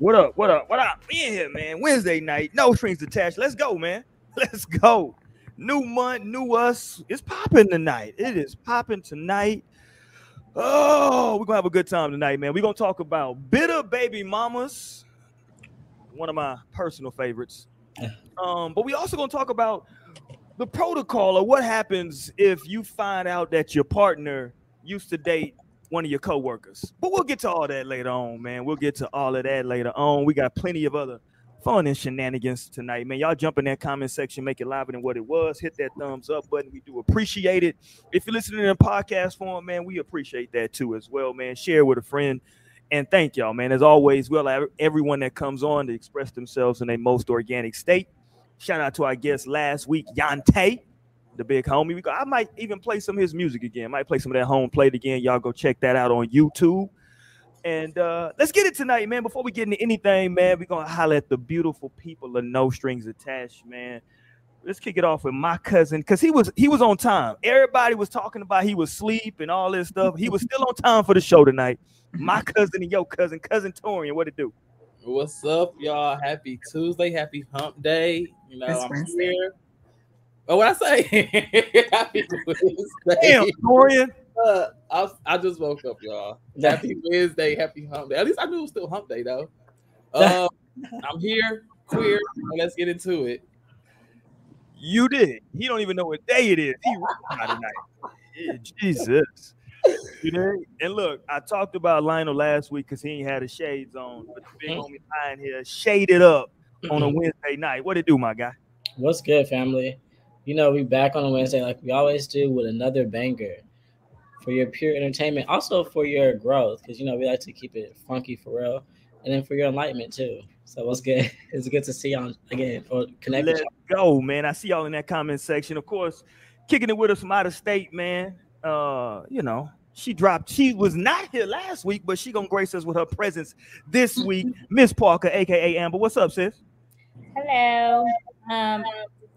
What up? What up? What up? We in here, man. Wednesday night, no strings attached. Let's go, man. Let's go. New month, new us. It's popping tonight. It is popping tonight. Oh, we're going to have a good time tonight, man. We're going to talk about Bitter Baby Mamas, one of my personal favorites. But we also going to talk about the protocol of what happens if you find out that your partner used to date one of your coworkers. But we'll get to all that later on, man. We'll get to all of that later on. We got plenty of other fun and shenanigans tonight, man. Y'all jump in that comment section, make it lively than what it was. Hit that thumbs up button. We do appreciate it. If you're listening in podcast form, man, we appreciate that too as well, man. Share with a friend. And thank y'all, man. As always, we'll have everyone that comes on to express themselves in their most organic state. Shout out to our guest last week, Yante, the big homie. I might even play some of his music again. Might play some of that home plate again. Y'all go check that out on YouTube. And let's get it tonight, man. Before we get into anything, man, we're going to holler at the beautiful people of No Strings Attached, man. Let's kick it off with my cousin, because he was on time. Everybody was talking about he was asleep and all this stuff. He was still on time for the show tonight. My cousin and your cousin, Cousin Torian, what it do? What's up, y'all? Happy Tuesday. Happy hump day. You know, I'm here. But what I say, happy Wednesday. Damn, Torian. I just woke up, y'all. Happy Wednesday, happy hump day. At least I knew it was still hump day, though. I'm here, queer, and let's get into it. You did. He don't even know what day it is. He right tonight. Yeah, Jesus. You did. And look, I talked about Lionel last week because he ain't had his shades on, but the big homie Lion here shaded up on a Wednesday night. What it do, my guy? What's good, family? You know, we back on a Wednesday like we always do with another banger for your pure entertainment, also for your growth, because, you know, we like to keep it funky for real, and then for your enlightenment, too. So what's good? It's good to see y'all again. Let's go, man. I see y'all in that comment section. Of course, kicking it with us from out of state, man. You know, she was not here last week, but she gonna grace us with her presence this week. Miss Parker, a.k.a. Amber. What's up, sis? Hello.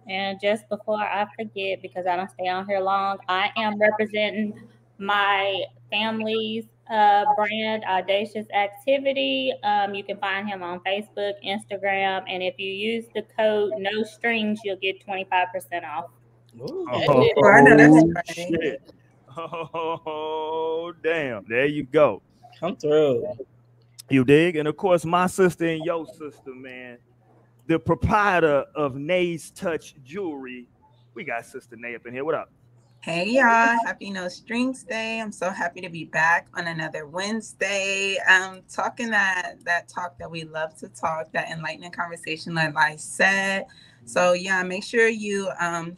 And just before I forget, because I don't stay on here long, I am representing my family's brand, Audacious Activity. You can find him on Facebook, Instagram, and if you use the code No Strings, you'll get 25% off. Ooh. Oh, I know that's right. Shit. Oh, damn. There you go. Come through. You dig? And, of course, my sister and your sister, man, the proprietor of Nay's Touch Jewelry. We got Sister Nay up in here. What up? Hey, y'all. Happy No Strings Day. I'm so happy to be back on another Wednesday. Talking that talk that we love to talk, that enlightening conversation like I said. So, yeah, make sure you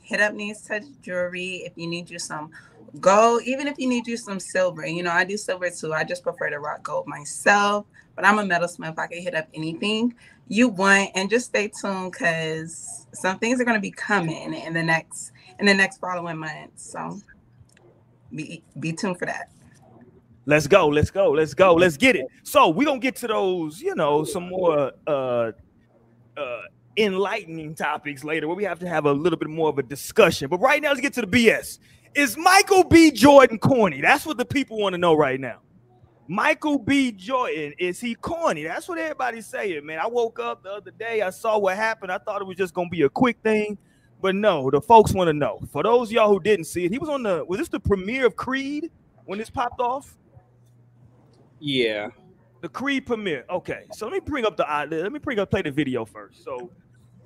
hit up Nay's Touch Jewelry if you need you some gold, even if you need you some silver. You know, I do silver, too. I just prefer to rock gold myself, but I'm a metalsmith. I can hit up anything you want, and just stay tuned because some things are going to be coming in the next following month. So be tuned for that. Let's go. Let's go. Let's go. Let's get it. So we're going to get to those, you know, some more enlightening topics later where we have to have a little bit more of a discussion. But right now, let's get to the BS. Is Michael B. Jordan corny? That's what the people want to know right now. Michael B. Jordan, is he corny? That's what everybody's saying, man. I woke up the other day. I saw what happened. I thought it was just going to be a quick thing. But no, the folks want to know. For those of y'all who didn't see it, he was on the – was this the premiere of Creed when this popped off? Yeah. The Creed premiere. Okay. So let me bring up the – play the video first. So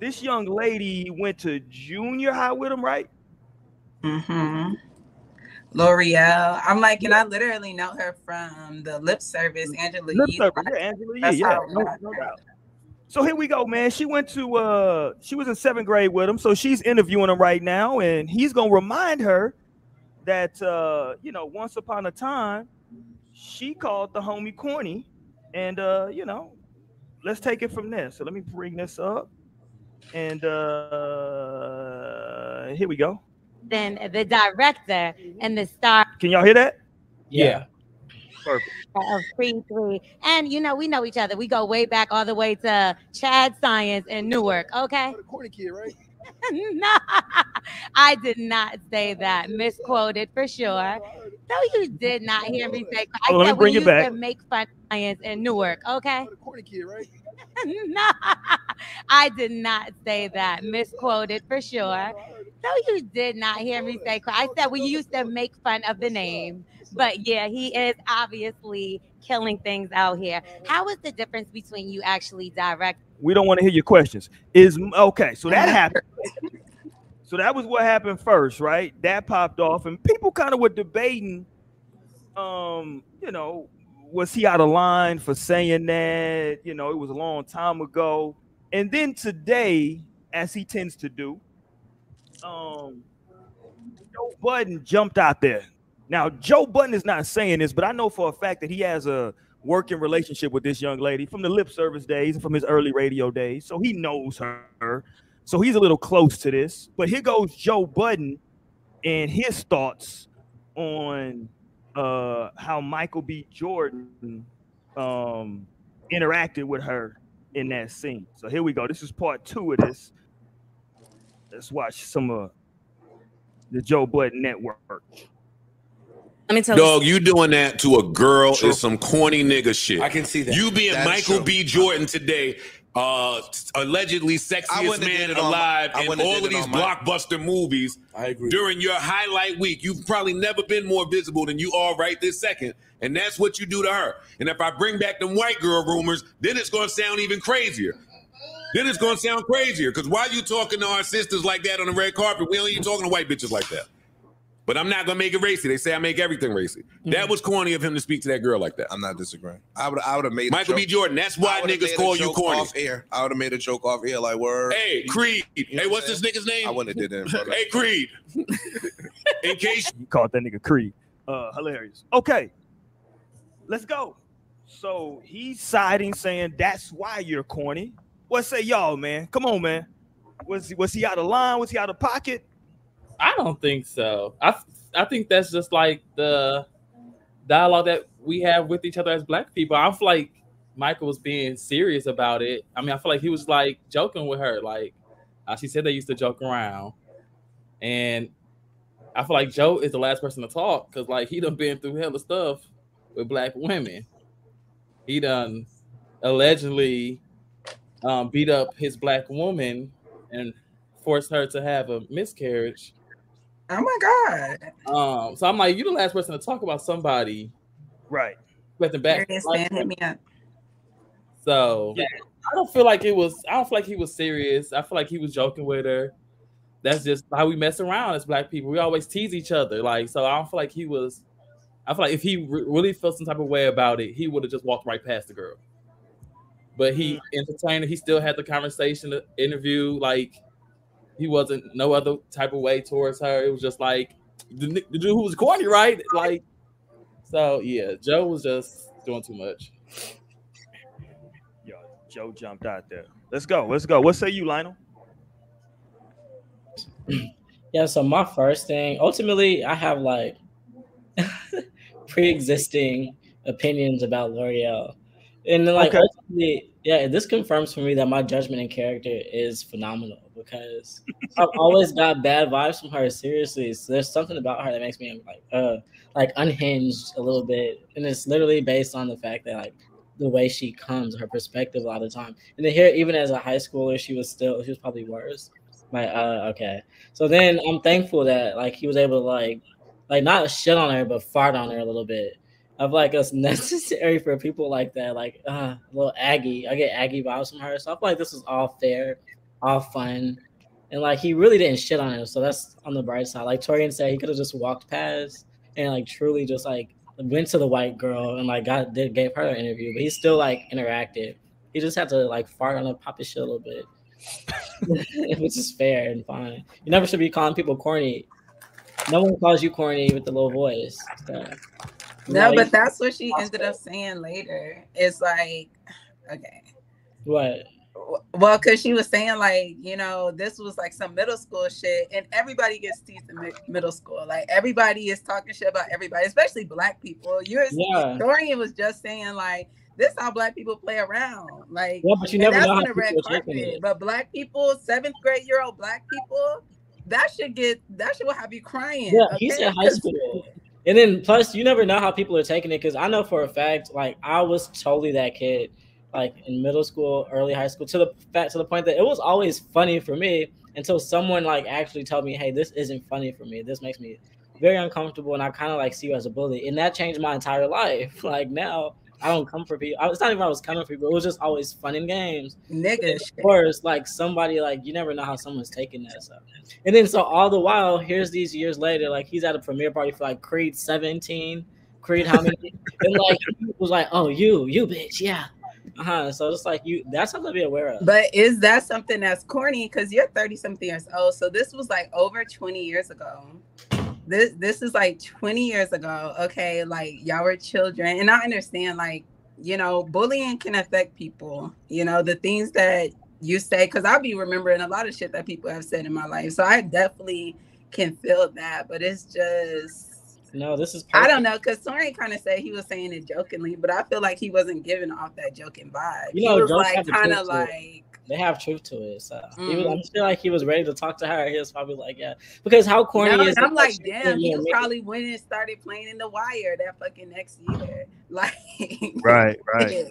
this young lady went to junior high with him, right? Mm-hmm. L'Oreal. I'm like, and I literally know her from the lip service, Angela Yee. Yeah, no doubt. So here we go, man. She went to she was in 7th grade with him, so she's interviewing him right now, and he's gonna remind her that you know, once upon a time, she called the homie corny, and you know, let's take it from there. So let me bring this up, and here we go. Than the director and the star. Can y'all hear that? Yeah. Perfect. Of Creed 3. And, you know, we know each other. We go way back all the way to Chad Science in Newark, okay? The corny kid, right? No, I did not say that. Misquoted for sure. No, you did not hear me say. I let me bring it back. Make fun of clients in Newark, okay? Corny kid, right? No, I did not say that. Misquoted for sure. No, you did not hear me say. I said we used to make fun of the name, but yeah, he is obviously killing things out here. How is the difference between you actually direct? We don't want to hear your questions. Is okay. So that happened. So that was what happened first, right? That popped off, and people kind of were debating, you know, was he out of line for saying that? You know, it was a long time ago. And then today, as he tends to do, Joe Budden jumped out there. Now, Joe Budden is not saying this, but I know for a fact that he has a working relationship with this young lady from the lip service days and from his early radio days. So he knows her. So he's a little close to this. But here goes Joe Budden and his thoughts on how Michael B. Jordan interacted with her in that scene. So here we go. This is part two of this. Let's watch some of the Joe Budden Network. Let me tell you. Dog, you doing that to a girl is some corny nigga shit. I can see that. You being Michael B. Jordan today, allegedly sexiest man alive in all of these blockbuster movies. I agree. During your highlight week, you've probably never been more visible than you are right this second. And that's what you do to her. And if I bring back them white girl rumors, then it's going to sound even crazier. Then it's going to sound crazier. Because why are you talking to our sisters like that on the red carpet? We only talking to white bitches like that. But I'm not gonna make it racy. They say I make everything racy. Mm-hmm. That was corny of him to speak to that girl like that. I'm not disagreeing. I would have made Michael B. Jordan. That's why niggas call you corny. Off air. I would have made a joke off air like word. Hey Creed. Hey, what's this nigga's name? I wouldn't have did that. Hey Creed. In case you called that nigga Creed. Hilarious. Okay, let's go. So he's siding, saying that's why you're corny. What say y'all, man? Come on, man. Was he out of line? Was he out of pocket? I don't think so. I think that's just like the dialogue that we have with each other as black people. I feel like Michael was being serious about it. I mean, I feel like he was like joking with her. Like she said, they used to joke around, and I feel like Joe is the last person to talk because like he done been through hella stuff with black women. He done allegedly beat up his black woman and forced her to have a miscarriage. Oh my God! So I'm like, you're the last person to talk about somebody, right? With the back, man, hit me up. So yeah. I don't feel like it was. I don't feel like he was serious. I feel like he was joking with her. That's just how we mess around as black people. We always tease each other. Like, so I don't feel like he was. I feel like if he really felt some type of way about it, he would have just walked right past the girl. But he entertained her. He still had the conversation, the interview, like. He wasn't no other type of way towards her. It was just like the dude who was corny, right? Like, so yeah, Joe was just doing too much. Yo, Joe jumped out there. Let's go. Let's go. What say you, Lionel? Yeah, so my first thing, ultimately, I have like pre-existing opinions about L'Oreal. And like, okay. Ultimately, yeah, this confirms for me that my judgment and character is phenomenal because I've always got bad vibes from her. Seriously, so there's something about her that makes me like unhinged a little bit, and it's literally based on the fact that like the way she comes, her perspective a lot of the time. And then here, even as a high schooler, she was probably worse. Like, okay. So then I'm thankful that like he was able to like not shit on her, but fart on her a little bit. I feel like it's necessary for people like that, like little Aggie. I get Aggie vibes from her, so I feel like this is all fair, all fun, and like he really didn't shit on her, so that's on the bright side. Like Torian said, he could have just walked past and like truly just like went to the white girl and like gave her an interview, but he still like interacted. He just had to like fart on her, pop his shit a little bit, which is fair and fine. You never should be calling people corny. No one calls you corny with the low voice. So. No, but that's what she ended up saying later. It's like, okay. What? Well, because she was saying, like, you know, this was like some middle school shit, and everybody gets teased in middle school. Like, everybody is talking shit about everybody, especially black people. Dorian was just saying, like, This is how black people play around. Like, yeah, but you never know how red carpet. But black people, 7th grade-year-old black people, that shit will have you crying. Yeah, okay? He's in high school. And then plus, you never know how people are taking it, because I know for a fact, like, I was totally that kid, like in middle school, early high school, to the point that it was always funny for me until someone like actually told me, hey, this isn't funny for me. This makes me very uncomfortable, and I kind of like see you as a bully. And that changed my entire life. Like now, I don't come for people. It's not even I was coming for people. It was just always fun and games. Nigga, of course, like somebody, like you never know how someone's taking that stuff. So. And then so all the while, here's these years later, like he's at a premiere party for like Creed 17, Creed how many? And like he was like, oh, you bitch, yeah. So it's like that's something to be aware of. But is that something that's corny? Because you're 30-something years old. So this was like over 20 years ago. This is like 20 years ago. Okay, like y'all were children. And I understand, like, you know, bullying can affect people. You know, the things that you say, because I'll be remembering a lot of shit that people have said in my life. So I definitely can feel that. But it's just... No, this is perfect. I don't know, because Soren kind of said he was saying it jokingly, but I feel like he wasn't giving off that joking vibe. You know, he was like kind of like they have truth to it. So I feel like he was ready to talk to her. He was probably like, yeah, because how corny is it? I'm like, damn, he was probably when it started playing in The Wire that fucking next year. Like, right,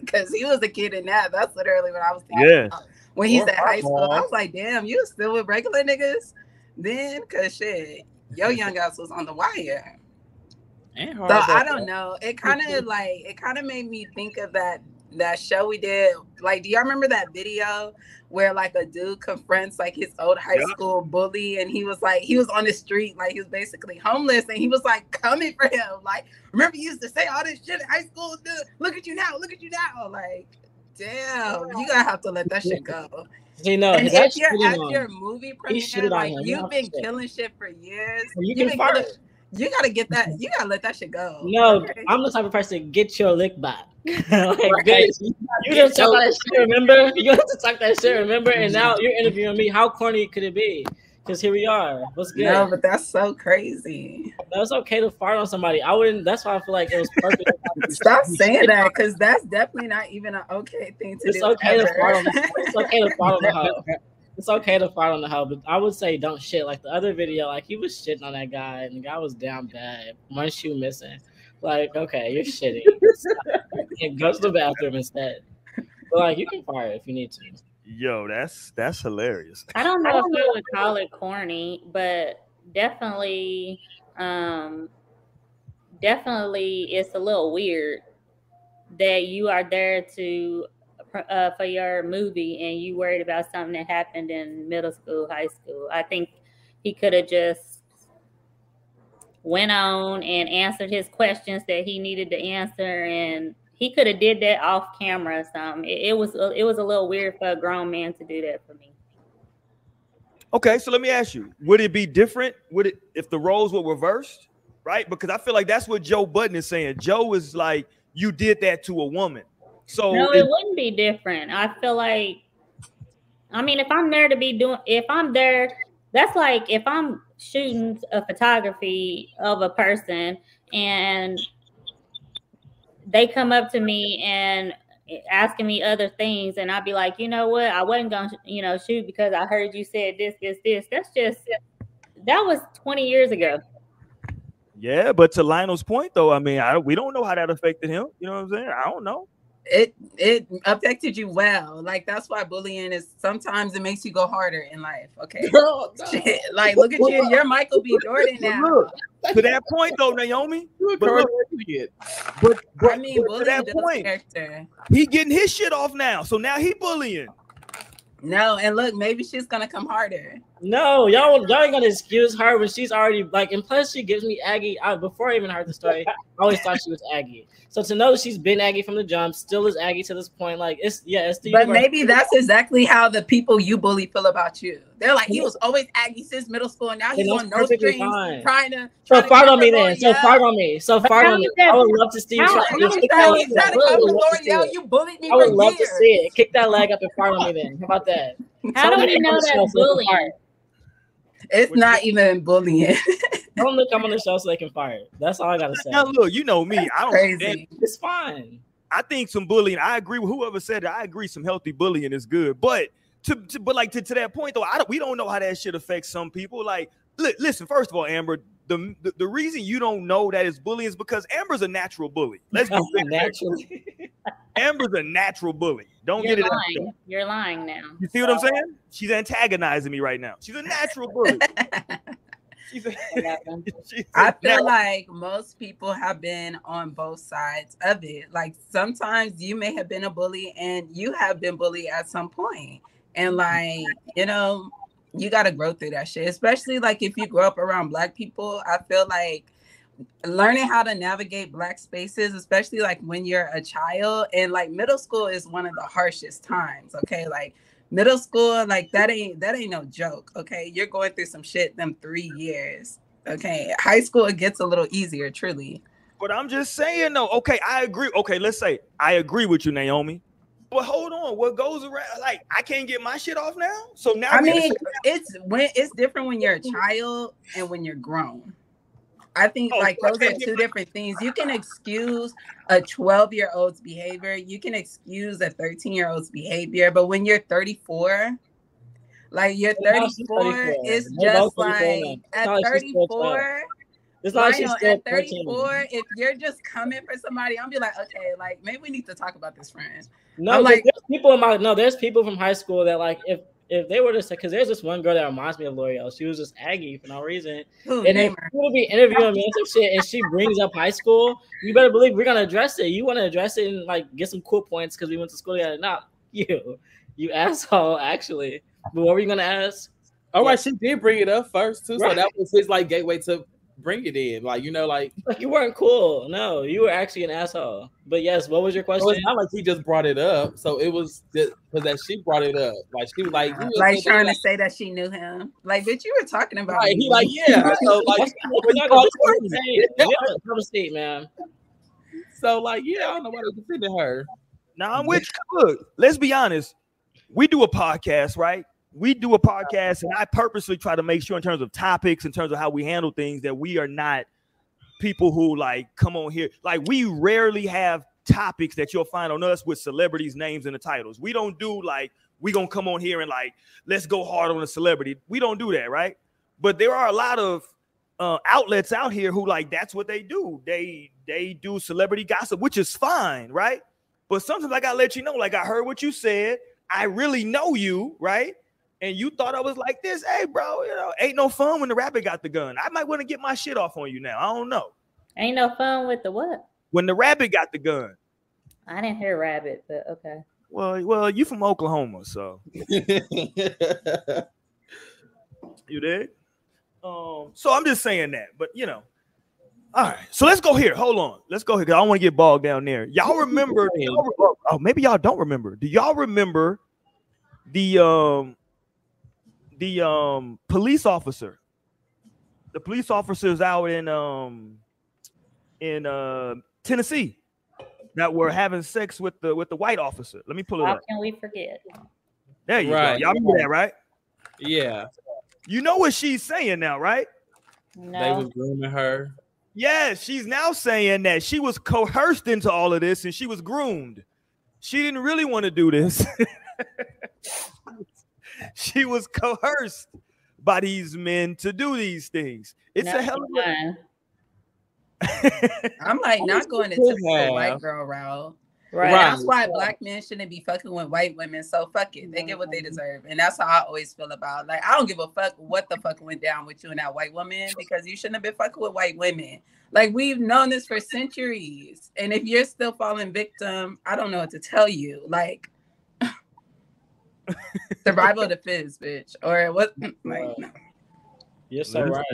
because he was a kid in that. That's literally what I was thinking. Yeah, about. When he's at high school, I was like, damn, you still with regular niggas then? Because shit, your young ass was on The Wire. So I don't know. It kind of like made me think of that show we did. Like, do y'all remember that video where like a dude confronts like his old high school bully, and he was on the street, like he was basically homeless, and he was like coming for him. Like, remember you used to say all this shit in high school, dude. Look at you now. Like, damn, you gotta have to let that shit go. You know, and if you're at your movie premiere, like you've been killing shit for years, you can fight. You gotta get that. You gotta let that shit go. No, okay? I'm the type of person, get your lick back. Like, bitch, you didn't talk that shit. Remember, you have to talk that shit. Remember, and now you're interviewing me. How corny could it be? Because here we are. What's good? No, but that's so crazy. No, it's okay to fart on somebody. I wouldn't. That's why I feel like it was perfect. Stop saying that, because that's definitely not even an okay thing to do. It's okay to fart on the hoe, but I would say don't shit. Like the other video, like he was shitting on that guy, and the guy was down bad. One shoe missing. Like, okay, you're shitting. And go to the bathroom instead. But like, you can fart if you need to. Yo, that's hilarious. I don't know if I would call it corny, but definitely, it's a little weird that you are there to. For your movie, and you worried about something that happened in middle school, high school. I think he could have just went on and answered his questions that he needed to answer, and he could have did that off camera or something. It was a little weird for a grown man to do that for me. Okay, so let me ask you: would it be different? Would it if the roles were reversed, right? Because I feel like that's what Joe Budden is saying. Joe is like, you did that to a woman. So no, it wouldn't be different. I feel like, I mean, that's like if I'm shooting a photography of a person and they come up to me and asking me other things, and I'd be like, you know what, I wasn't going to, you know, shoot because I heard you said this. That was 20 years ago. Yeah, but to Lionel's point, though, I mean, we don't know how that affected him. You know what I'm saying? I don't know. It affected you well. Like, that's why bullying is sometimes it makes you go harder in life. Okay. Girl, shit. Like, look at you. You're Michael B. Jordan now. To that point though, Naomi. But I mean, but to that point, character. He getting his shit off now. So now he bullying. No, and look, maybe she's gonna come harder. No, y'all ain't gonna excuse her when she's already like, and plus she gives me Aggie. Before I even heard the story, I always thought she was Aggie. So to know she's been Aggie from the jump, still is Aggie to this point, like it's the. But maybe that's exactly how the people you bully feel about you. They're like, he was always Aggie since middle school, and now he's on no strings, trying to. So fart on me then. So fart on me. So fart on me. I would love to see you. You bullied me. I would love to see it. Kick that leg up and fart on me then. How about that? How do we know that's bullying? It's not even bullying. Don't look, I'm on the show so they can fire. That's all I gotta say. Now look, you know me. I don't. It's fine. I think some bullying, I agree with whoever said it. I agree some healthy bullying is good. But to that point, though, we don't know how that shit affects some people. Like, listen, first of all, Amber, the reason you don't know that it's bullying is because Amber's a natural bully. Let's be naturally. Amber's a natural bully. Don't You're get it. Lying. You're lying now. You see what I'm saying? She's antagonizing me right now. She's a natural bully. I feel like most people have been on both sides of it. Like sometimes you may have been a bully and you have been bullied at some point. And like, you know, you got to grow through that shit, especially like if you grow up around Black people. I feel like learning how to navigate Black spaces, especially like when you're a child, and like middle school is one of the harshest times. Okay, like middle school, like that ain't no joke. Okay, you're going through some shit them 3 years. Okay, high school it gets a little easier, truly. But I'm just saying though. Okay, I agree. Okay, let's say I agree with you, Naomi. But hold on, what goes around? Like I can't get my shit off now. So now I mean, it's different when you're a child and when you're grown. I think like those are two different things. You can excuse a 12-year-old's behavior. You can excuse a 13-year-old's behavior. But when you're 34, like you're 34, it's just like at 34. At 34, if you're just coming for somebody, I'm be like, okay, like maybe we need to talk about this, friend. No, like there's people in my there's people from high school that like if they were just because there's this one girl that reminds me of L'Oreal. She was just Aggie for no reason. Ooh, and then people be interviewing me and some shit, and she brings up high school. You better believe we're gonna address it. You want to address it and like get some cool points because we went to school together. Not you asshole. Actually, but what were you gonna ask? All right, she did bring it up first too, right. So that was his like gateway to. Bring it in, like you know, like you weren't cool. No, you were actually an asshole. But yes, what was your question? So it's not like he just brought it up. So it was just because that she brought it up. Like she was like, trying to say that she knew him. Like, bitch, you were talking about. Right, he like, yeah. So like, state, man. So like, yeah, I don't know why they defended her. Now I'm with you. Look, let's be honest. We do a podcast, right? We do a podcast, and I purposely try to make sure in terms of topics, in terms of how we handle things, that we are not people who like come on here. Like we rarely have topics that you'll find on us with celebrities' names in the titles. We don't do like we gonna come on here and like let's go hard on a celebrity. We don't do that, right? But there are a lot of outlets out here who like that's what they do. They do celebrity gossip, which is fine, right? But sometimes I gotta let you know, like I heard what you said. I really know you, right? And you thought I was like this, hey, bro, you know, ain't no fun when the rabbit got the gun. I might want to get my shit off on you now. I don't know. Ain't no fun with the what? When the rabbit got the gun. I didn't hear rabbit, but okay. Well, you from Oklahoma, so. You did? So I'm just saying that, but you know. All right, so let's go here. Hold on. Let's go here because I don't want to get bogged down there. Y'all remember, oh, maybe y'all don't remember. Do y'all remember the police officer? The police officers out in Tennessee that were having sex with the white officer. Let me pull it up. How can we forget? There you go. Y'all remember that, right? Yeah. You know what she's saying now, right? No. They was grooming her. Yes, she's now saying that she was coerced into all of this and she was groomed. She didn't really want to do this. She was coerced by these men to do these things. It's not a hell of a... I'm like not going to typical white girl route. Right. That's why Black men shouldn't be fucking with white women. So fuck it. They get what they deserve. And that's how I always feel about. Like, I don't give a fuck what the fuck went down with you and that white woman because you shouldn't have been fucking with white women. Like, we've known this for centuries. And if you're still falling victim, I don't know what to tell you. Like, survival of the fittest, bitch. Or what? Like, no. You're so right.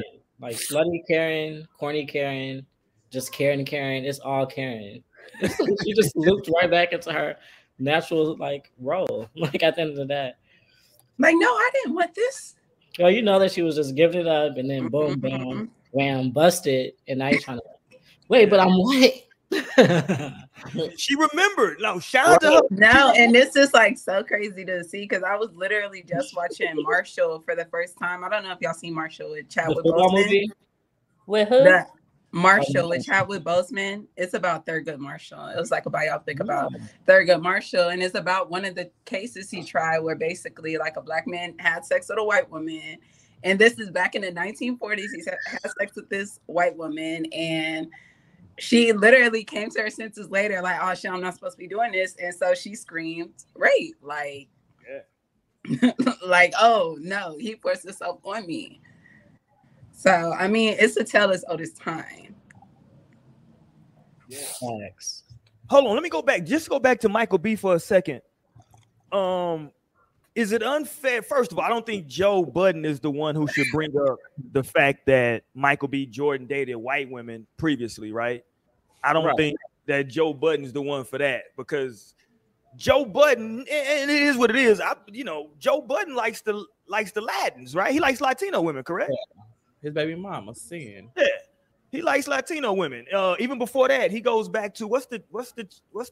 Like slutty Karen, corny Karen, just Karen. It's all Karen. She just looped right back into her natural like role. Like at the end of that, like no, I didn't want this. Yo, you know that she was just giving it up, and then boom, bam, wham, busted, and now you're trying to wait. But I'm white. She remembered. No, shout out to her. No, and this is like so crazy to see because I was literally just watching Marshall for the first time. I don't know if y'all seen Marshall with Chadwick Boseman. With who? The Marshall with Chadwick Boseman. It's about Thurgood Marshall. It was like a biopic about Thurgood Marshall, and it's about one of the cases he tried where basically like a black man had sex with a white woman. And this is back in the 1940s. He had sex with this white woman, and she literally came to her senses later, like, "Oh shit, I'm not supposed to be doing this." And so she screamed rape, like, yeah. Like, "Oh no, he forced himself on me." So I mean, it's a tale as old as time. Yeah. Hold on, let me go back. Just go back to Michael B. for a second. Is it unfair? First of all, I don't think Joe Budden is the one who should bring up the fact that Michael B. Jordan dated white women previously, right? I don't think that Joe Budden is the one for that, because Joe Budden, and it is what it is. You know, Joe Budden likes the Latins, right? He likes Latino women, correct? Yeah. His baby mama, Sin. Yeah, he likes Latino women. Even before that, he goes back to what's the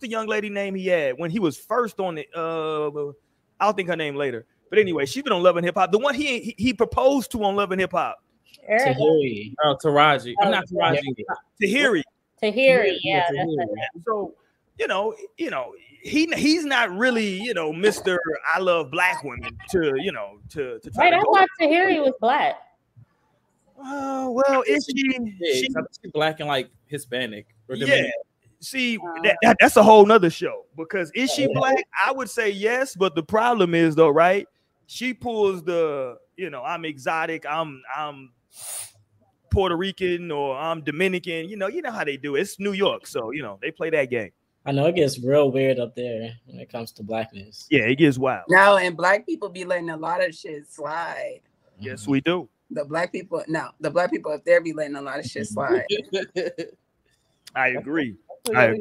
young lady name he had when he was first on the I'll think her name later. But anyway, she's been on Love and Hip Hop. The one he proposed to on Love and Hip Hop. Tahiry. Oh, Taraji. I'm not Taraji. Tahiry. Tahiry. Yeah. So, you know, he's not really, Mr. I love black women to try. Wait, I thought Tahiry was black. Oh, well, is she black and like Hispanic or Dominican? Yeah. See, that's a whole nother show, because is she black? I would say yes, but the problem is though, right? She pulls the, I'm exotic, I'm Puerto Rican, or I'm Dominican. You know how they do it. It's New York, so they play that game. I know it gets real weird up there when it comes to blackness. Yeah, it gets wild. No, and black people be letting a lot of shit slide. Yes, we do. The black people up there be letting a lot of shit slide. I agree. All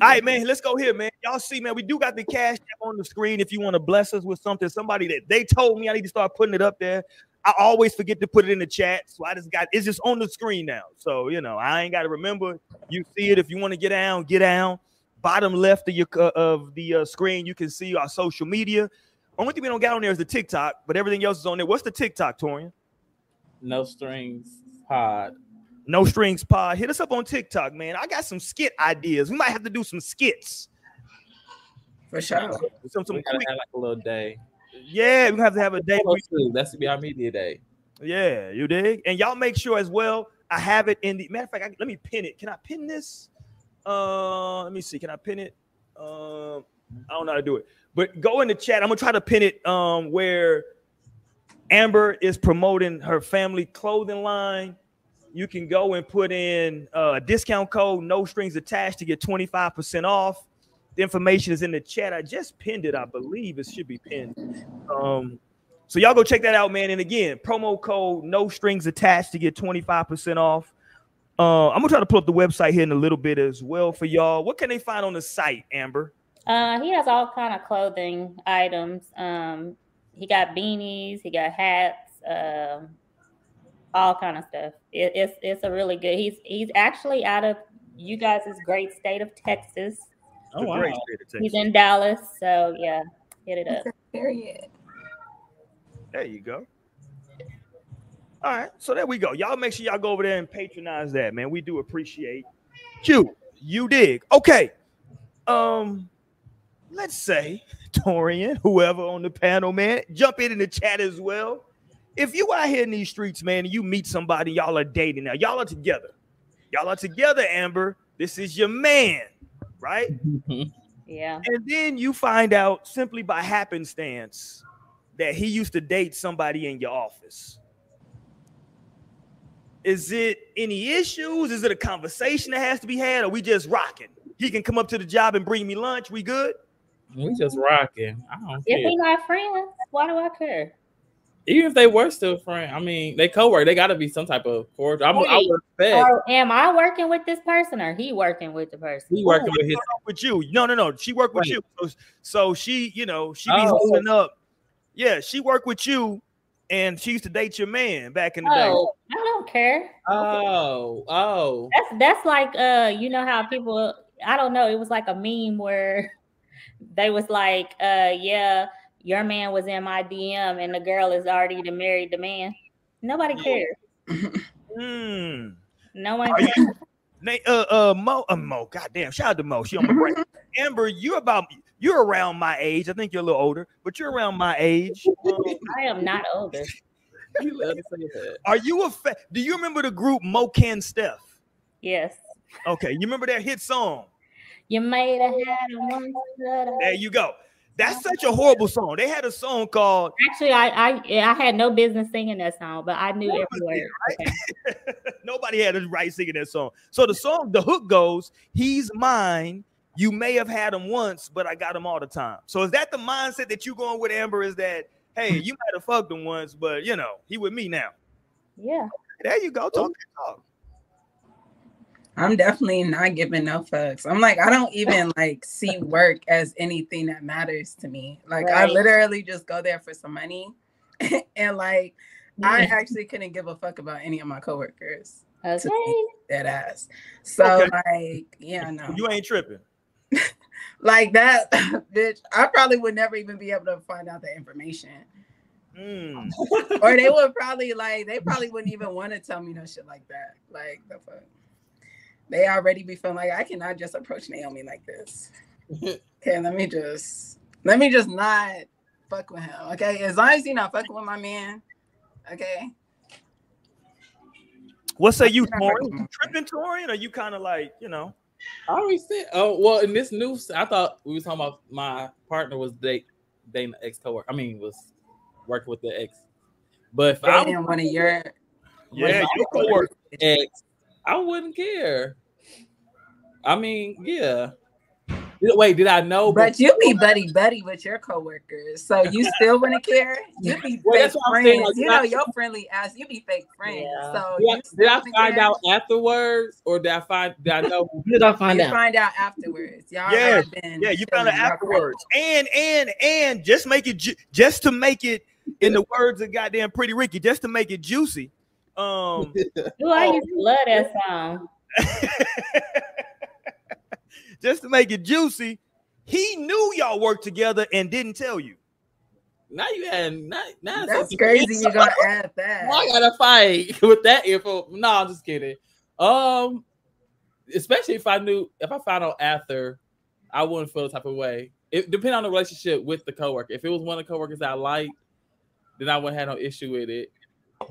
right, man, let's go here, man. Y'all see, man, we do got the cash on the screen if you want to bless us with something. Somebody that they told me I need to start putting it up there. I always forget to put it in the chat, so it's just on the screen now. So, I ain't got to remember. You see it. If you want to get down. Bottom left of the screen, you can see our social media. Only thing we don't got on there is the TikTok, but everything else is on there. What's the TikTok, Torian? No Strings Pod. No Strings Pod. Hit us up on TikTok, man. I got some skit ideas. We might have to do some skits. For sure. We gotta have like a little day. Yeah, we have to have a day. That's to be our media day. Yeah, you dig? And y'all make sure as well, I have it in the... Matter of fact, let me pin it. Can I pin this? Let me see. Can I pin it? I don't know how to do it. But go in the chat. I'm going to try to pin it where Amber is promoting her family clothing line. You can go and put in a discount code, No Strings Attached, to get 25% off. The information is in the chat. I just pinned it. I believe it should be pinned. So y'all go check that out, man. And again, promo code No Strings Attached to get 25% off. I'm going to try to pull up the website here in a little bit as well for y'all. What can they find on the site, Amber? He has all kind of clothing items. He got beanies. He got hats. All kind of stuff. It's a really good. He's actually out of you guys' great state of Texas. Oh wow! Great state of Texas. He's in Dallas, so yeah, hit it up. Period. There you go. All right, so there we go. Y'all make sure y'all go over there and patronize that, man. We do appreciate you. You dig? Okay. Let's say Torian, whoever on the panel, man, jump in the chat as well. If you out here in these streets, man, and you meet somebody, y'all are dating now. Y'all are together. Y'all are together, Amber. This is your man, right? Yeah. And then you find out simply by happenstance that he used to date somebody in your office. Is it any issues? Is it a conversation that has to be had? Or we just rocking? He can come up to the job and bring me lunch. We good? We just rocking. I don't care. If we not friends, why do I care? Even if they were still friends, I mean, they co-work. They got to be some type of cordial. Am I working with this person, or he working with the person? He working with you. No. She worked with you. So she, she be holding up. Yeah, she worked with you, and she used to date your man back in the day. I don't care. Oh. That's like, you know how people, I don't know. It was like a meme where they was like, yeah, your man was in my DM, and the girl is already married the man. Nobody cares. No one. Mo, goddamn, shout out to Mo. She on my brain. Amber, you're around my age. I think you're a little older, but you're around my age. I am not older. You love to say that. Are you do you remember the group Mo Can Steph? Yes. Okay, you remember their hit song? You might have had a one. There you go. That's such a horrible song. They had a song called. Actually, I had no business singing that song, but I knew every word. Right? Okay. Nobody had a right singing that song. So the song, the hook goes, "He's mine. You may have had him once, but I got him all the time." So is that the mindset that you going with, Amber? Is that, hey, you might have fucked him once, but you know he with me now? Yeah. There you go. Talk that talk. I'm definitely not giving no fucks. I'm like, I don't even like see work as anything that matters to me. Like, right. I literally just go there for some money. And like, I actually couldn't give a fuck about any of my coworkers. Okay. That ass. So okay. Like, yeah, no. You ain't tripping. Like that, bitch, I probably would never even be able to find out the information. Mm. Or they would probably like, they probably wouldn't even want to tell me no shit like that. Like, the fuck. They already be feeling like I cannot just approach Naomi like this. Okay, let me just not fuck with him. Okay, as long as you're not fucking with my man. Okay. What say you, Torian? Tripping, Torian? Are you kind of like, you know? I already said. Oh well, in this news, I thought we were talking about my partner was dating the ex coworker. I mean, was working with the ex. But if I didn't want to your coworker ex. I wouldn't care. I mean, yeah. Wait, did I know? But you be buddy-buddy with your coworkers, so you still wouldn't care? You be fake friends. Like, you know, your friendly ass, you be fake friends. Yeah. So did I find out afterwards, or did I know? Did I find out? You find out afterwards. Y'all you found out afterwards. And just make it, just to make it, in the words of goddamn Pretty Ricky, just to make it juicy. I used to love that song. Just to make it juicy, he knew y'all worked together and didn't tell you. Now that's crazy. You gotta add that. I gotta fight with that info. No, I'm just kidding. Especially if I found out after, I wouldn't feel the type of way. It depends on the relationship with the coworker. If it was one of the coworkers I liked, then I wouldn't have no issue with it.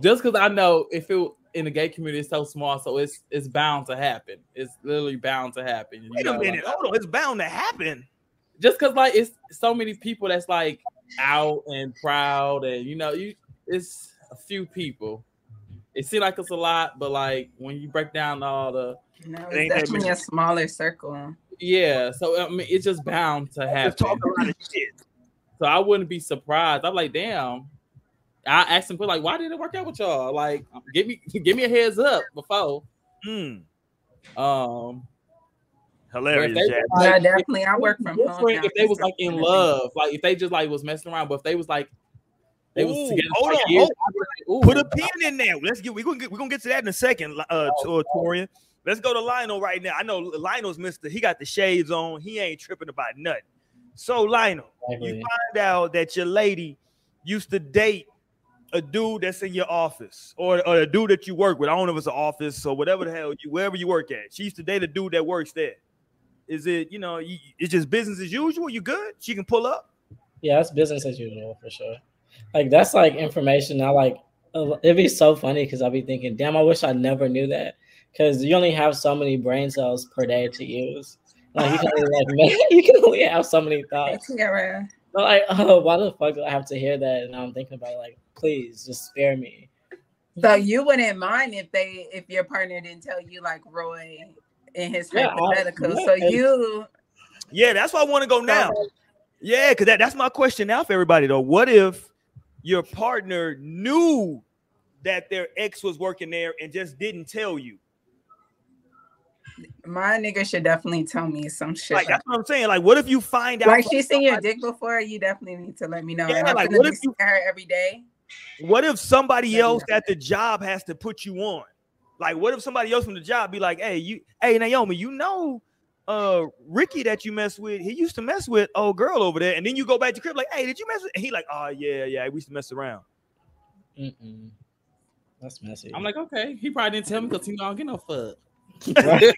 Just because I know if it in the gay community is so small, so it's bound to happen. It's literally bound to happen. Wait a minute, hold on, it's bound to happen. Just because like it's so many people that's like out and proud, and it's a few people. It seems like it's a lot, but like when you break down all the, it's definitely a smaller circle. Yeah, so I mean, it's just bound to happen. Just talk a lot of shit. So I wouldn't be surprised. I'm like, damn. I asked him, like, why did it work out with y'all? Like, give me a heads up before. Mm. Hilarious. Definitely. I work from home. If they was like in love, like if they just like was messing around, but if they was like they was together. Hold on. Put a pin in there. We're gonna get to that in a second, Torian. Let's go to Lionel right now. I know Lionel's Mr. He got the shades on. He ain't tripping about nothing. So Lionel, you find out that your lady used to date a dude that's in your office or a dude that you work with. I don't know if it's an office or whatever the hell, wherever you work at. She used to date a dude that works there. Is it, it's just business as usual? You good? She can pull up? Yeah, that's business as usual for sure. Like, that's like information I like. It'd be so funny because I'd be thinking, damn, I wish I never knew that. Because you only have so many brain cells per day to use. Like, you can only have so many thoughts. Yeah, right. But like, oh, why the fuck do I have to hear that? And I'm thinking about it, like, please just spare me. So you wouldn't mind if your partner didn't tell you like Roy in his hypothetical. That's why I want to go now. Yeah, because that's my question now for everybody though. What if your partner knew that their ex was working there and just didn't tell you? My nigga should definitely tell me some shit. Like, that's what I'm saying. Like, what if you find out? Like, she's seen your dick before? You definitely need to let me know. Yeah, like, what if you see her every day? What if somebody else at the job has to put you on? Like, what if somebody else from the job be like, hey, Naomi, Ricky that you mess with, he used to mess with old girl over there. And then you go back to crib like, hey, did you mess with? And he like, oh, yeah, we used to mess around. Mm-mm. That's messy. I'm like, okay, he probably didn't tell me because he don't get no fuck. I'm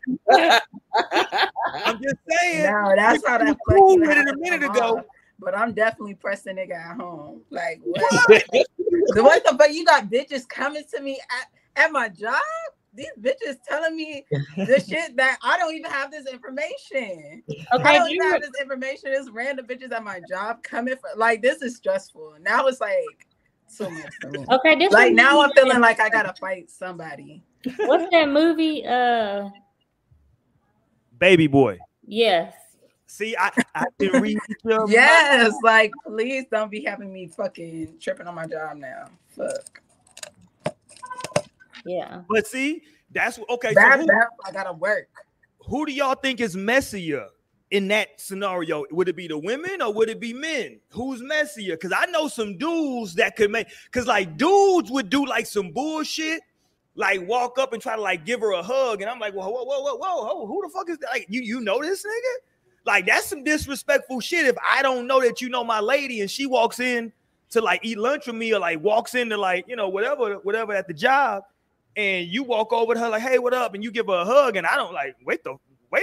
just saying. No, that's how that cool with it a minute ago. But I'm definitely pressing nigga at home. Like, what the fuck? You got bitches coming to me at my job? These bitches telling me the shit that I don't even have this information. Okay, I don't even have this information. It's random bitches at my job coming for, like, this is stressful. Now it's like so much for me. Okay, this like now I'm feeling like I gotta fight somebody. What's that movie? Baby Boy. Yes. See, I didn't read your yes, mind. Like, please don't be having me fucking tripping on my job now. Fuck. Yeah. But see, that's okay. That, so I gotta work. Who do y'all think is messier in that scenario? Would it be the women or would it be men? Who's messier? Because I know some dudes that could make, because like dudes would do like some bullshit. Like walk up and try to like give her a hug, and I'm like, whoa, who the fuck is that? Like you know this nigga? Like that's some disrespectful shit. If I don't know that you know my lady, and she walks in to like eat lunch with me, or like walks into like you know whatever at the job, and you walk over to her like, hey, what up? And you give her a hug, and I don't like wait a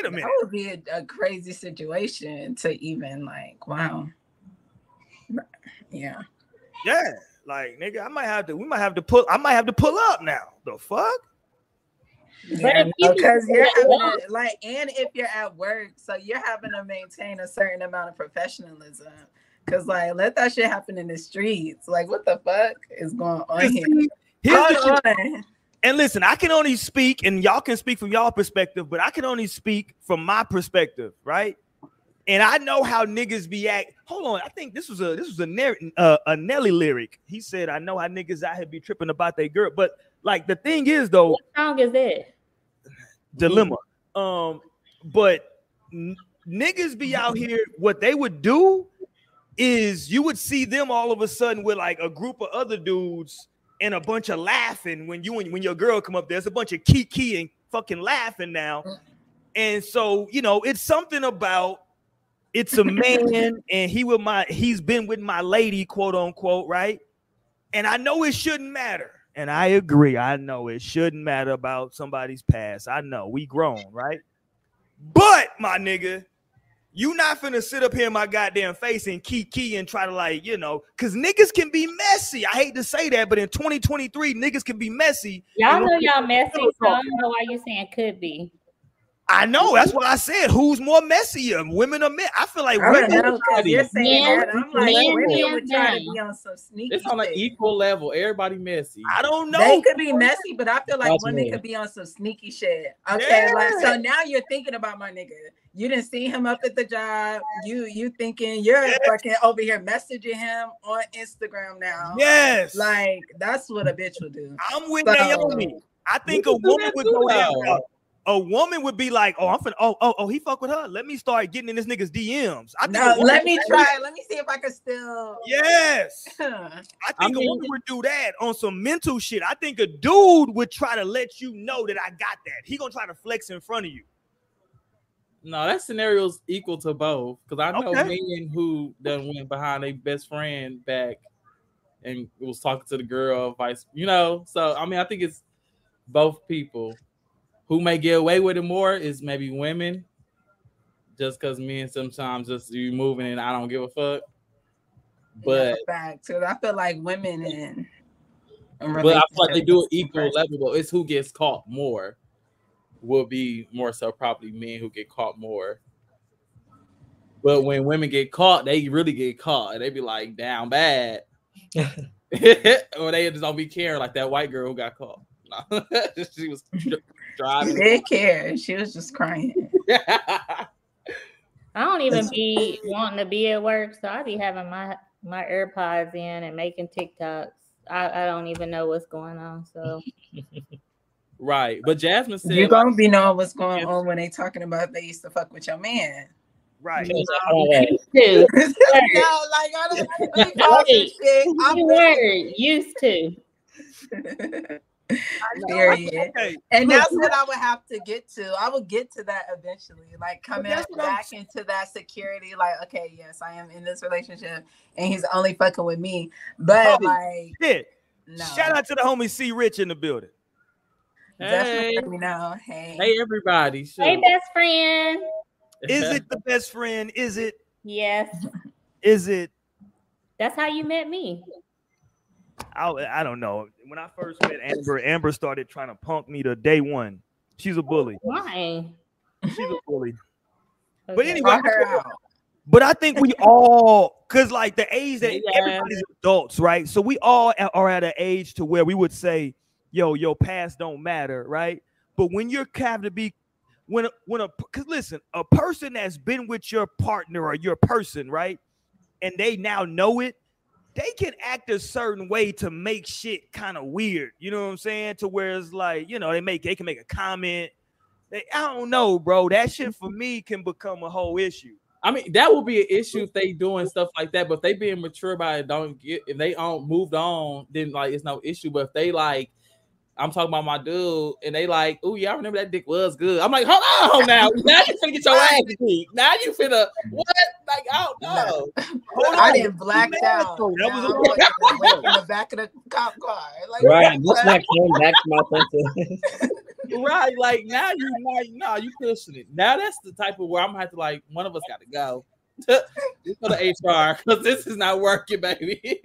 minute. That would be a crazy situation to even like wow, yeah. Like nigga, I might have to pull up now. The fuck? Yeah, because if you're at work, so you're having to maintain a certain amount of professionalism. Cause like let that shit happen in the streets. Like what the fuck is going on here? And listen, I can only speak, and y'all can speak from y'all perspective, but I can only speak from my perspective, right? And I know how niggas be act. Hold on, I think this was a Nelly lyric. He said, "I know how niggas out here be tripping about their girl." But like the thing is, though, what song is that? Dilemma. But niggas be out here. What they would do is you would see them all of a sudden with like a group of other dudes and a bunch of laughing when your girl come up. There's a bunch of kiki and fucking laughing now, and so you know it's something about. It's a man, and he's been with my lady, quote unquote, right? And I know it shouldn't matter, and I agree. I know it shouldn't matter about somebody's past. I know we grown, right? But my nigga, you not finna sit up here in my goddamn face and kiki and try to like, you know, because niggas can be messy. I hate to say that, but in 2023, niggas can be messy. Y'all know y'all messy, so I don't know why you're saying could be. I know. That's what I said. Who's more messier, women or men? I feel like women. You're saying that. I'm like, women would try to be on some sneaky. It's on an equal level. Everybody messy. I don't know. They could be messy, but I feel like that's women could be on some sneaky shit. Okay, yeah. Like so now you're thinking about my nigga. You didn't see him up at the job. You thinking you're fucking over here messaging him on Instagram now. Yes, like that's what a bitch would do. I'm with Naomi. I think a woman would go out. A woman would be like, "Oh, I'm finna. Oh, he fuck with her. Let me start getting in this nigga's DMs." I think let me try. Let me see if I can still. Yes, I think a woman would do that on some mental shit. I think a dude would try to let you know that I got that. He gonna try to flex in front of you. No, that scenario's equal to both because I know men who done went behind their best friend back and was talking to the girl, vice. You know, so I mean, I think it's both people. Who may get away with it more is maybe women, just because men sometimes just you moving and I don't give a fuck. But fact, I feel like women and but I feel like they do an equal level. But it's who gets caught more will be more so probably men who get caught more. But when women get caught, they really get caught. They be like down bad, or they just don't be caring like that white girl who got caught. She was driving. She didn't care. She was just crying. I don't even be wanting to be at work, so I be having my AirPods in and making TikToks. I don't even know what's going on. So right, but Jasmine said you're gonna be knowing what's going on when they talking about they used to fuck with your man. Right. Used to. Period. And that's what I would have to get to. I would get to that eventually, like coming back into that security. Like, okay, yes, I am in this relationship, and he's only fucking with me. But like, shit. No. Shout out to the homie C Rich in the building. Hey, hey everybody. Sure. Hey, best friend. Is it the best friend? Is it? Yes. Is it? That's how you met me. I don't know. When I first met Amber, Amber started trying to punk me to day one. She's a bully. Why? She's a bully. Okay. But anyway, but I think we all, because like the age that everybody's adults, right? So we all are at an age to where we would say, yo, your past don't matter, right? But when you're have to be, when because listen, a person that's been with your partner or your person, right? And they now know it, they can act a certain way to make shit kind of weird. You know what I'm saying? To where it's like, you know, they can make a comment. I don't know, bro. That shit for me can become a whole issue. I mean, that will be an issue if they doing stuff like that. But if they being mature by it, if they don't moved on, then like it's no issue. But if they like, I'm talking about my dude, and they like, oh yeah, I remember that dick was good. I'm like, hold on now. Now you finna get your ass beat. Now you finna what? Like, I don't know. I didn't black out. That was in the back of the cop car. Like, right. That's not came back to my senses. Right, like now you like, no, you pushing it. Now that's the type of where I'm gonna have to like one of us got to go for the HR because this is not working, baby.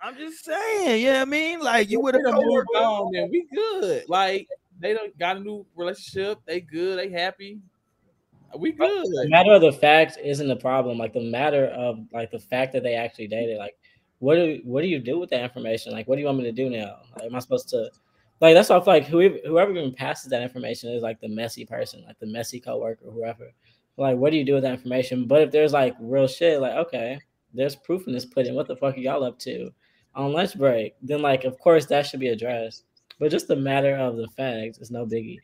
I'm just saying, you know what I mean? Like you would have moved on, man. We good. Like they don't got a new relationship. They good. They happy. We good. The matter of the facts isn't the problem. Like the matter of like the fact that they actually dated. Like what do you do with that information? Like what do you want me to do now? Like, am I supposed to? Like that's why I feel like whoever even passes that information is like the messy person, like the messy coworker, whoever. Like, what do you do with that information? But if there's like real shit, like okay, there's proof in this pudding. What the fuck are y'all up to on lunch break? Then like, of course that should be addressed. But just the matter of the facts is no biggie,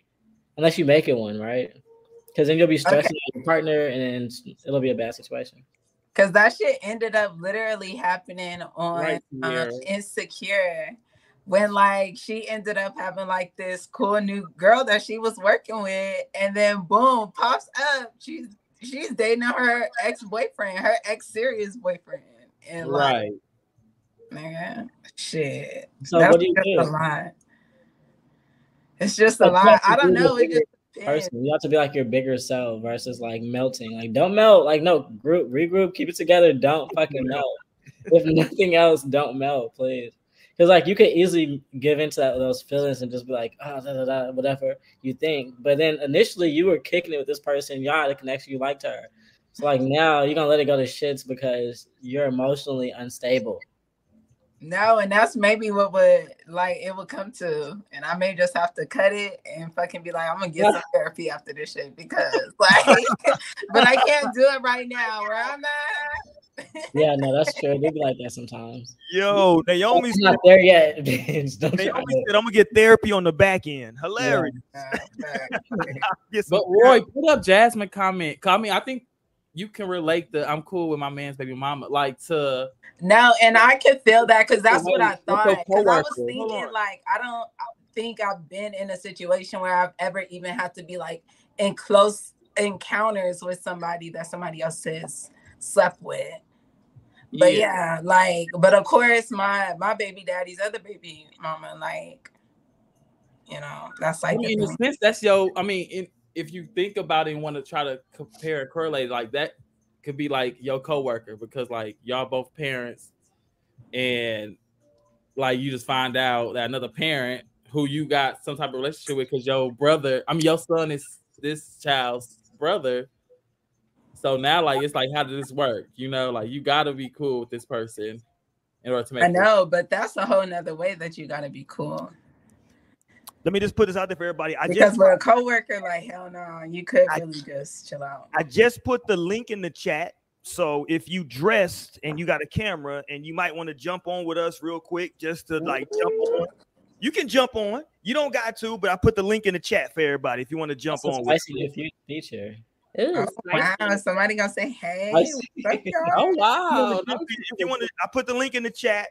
unless you make it one, right? Because then you'll be stressing out your partner, and it'll be a bad situation. Because that shit ended up literally happening on Insecure. When like she ended up having like this cool new girl that she was working with, and then boom, pops up, she's dating her ex-boyfriend, her ex-serious boyfriend, and like, man, shit. So that's a lot. It's just a lot. I don't know. It just depends. You have to be like your bigger self versus like melting. Like don't melt. Like no, group regroup, keep it together. Don't fucking melt. If nothing else, don't melt, please. Because, like, you could easily give into those feelings and just be like, oh, da, da, da, whatever you think. But then initially you were kicking it with this person. Y'all had a connection. You liked her. So, like, now you're going to let it go to shits because you're emotionally unstable. No, and that's maybe what would, like, it would come to. And I may just have to cut it and fucking be like, I'm going to get some therapy after this shit because, like, but I can't do it right now where I'm at. Yeah, no, that's true. They be like that sometimes. Yo, Naomi's not there yet. Naomi said, I'm gonna get therapy on the back end. Hilarious. Yeah. But Roy, put up Jasmine comment. I mean, I think you can relate the I'm cool with my man's baby mama. Like to no, and I can feel that because that's what I thought. Because I was thinking like I think I've been in a situation where I've ever even had to be like in close encounters with somebody that somebody else says slept with. But yeah, like, but of course my baby daddy's other baby mama, like, you know, that's like, I mean, in a sense, that's yo. I mean, if you think about it and want to try to compare and correlate, like that could be like your coworker because like y'all both parents and like you just find out that another parent who you got some type of relationship with because your brother, I mean, your son is this child's brother. So now, like, it's like, how does this work? You know, like, you got to be cool with this person in order to make it. I know, but that's a whole nother way that you got to be cool. Let me just put this out there for everybody. Because for a coworker, like, hell no, you could really just chill out. I just put the link in the chat. So if you dressed and you got a camera and you might want to jump on with us real quick just to, like, jump on. You can jump on. You don't got to, but I put the link in the chat for everybody if you want to jump on with us. If you feature. Ew, oh, wow, somebody gonna say hey. Oh wow. If you want to, I put the link in the chat.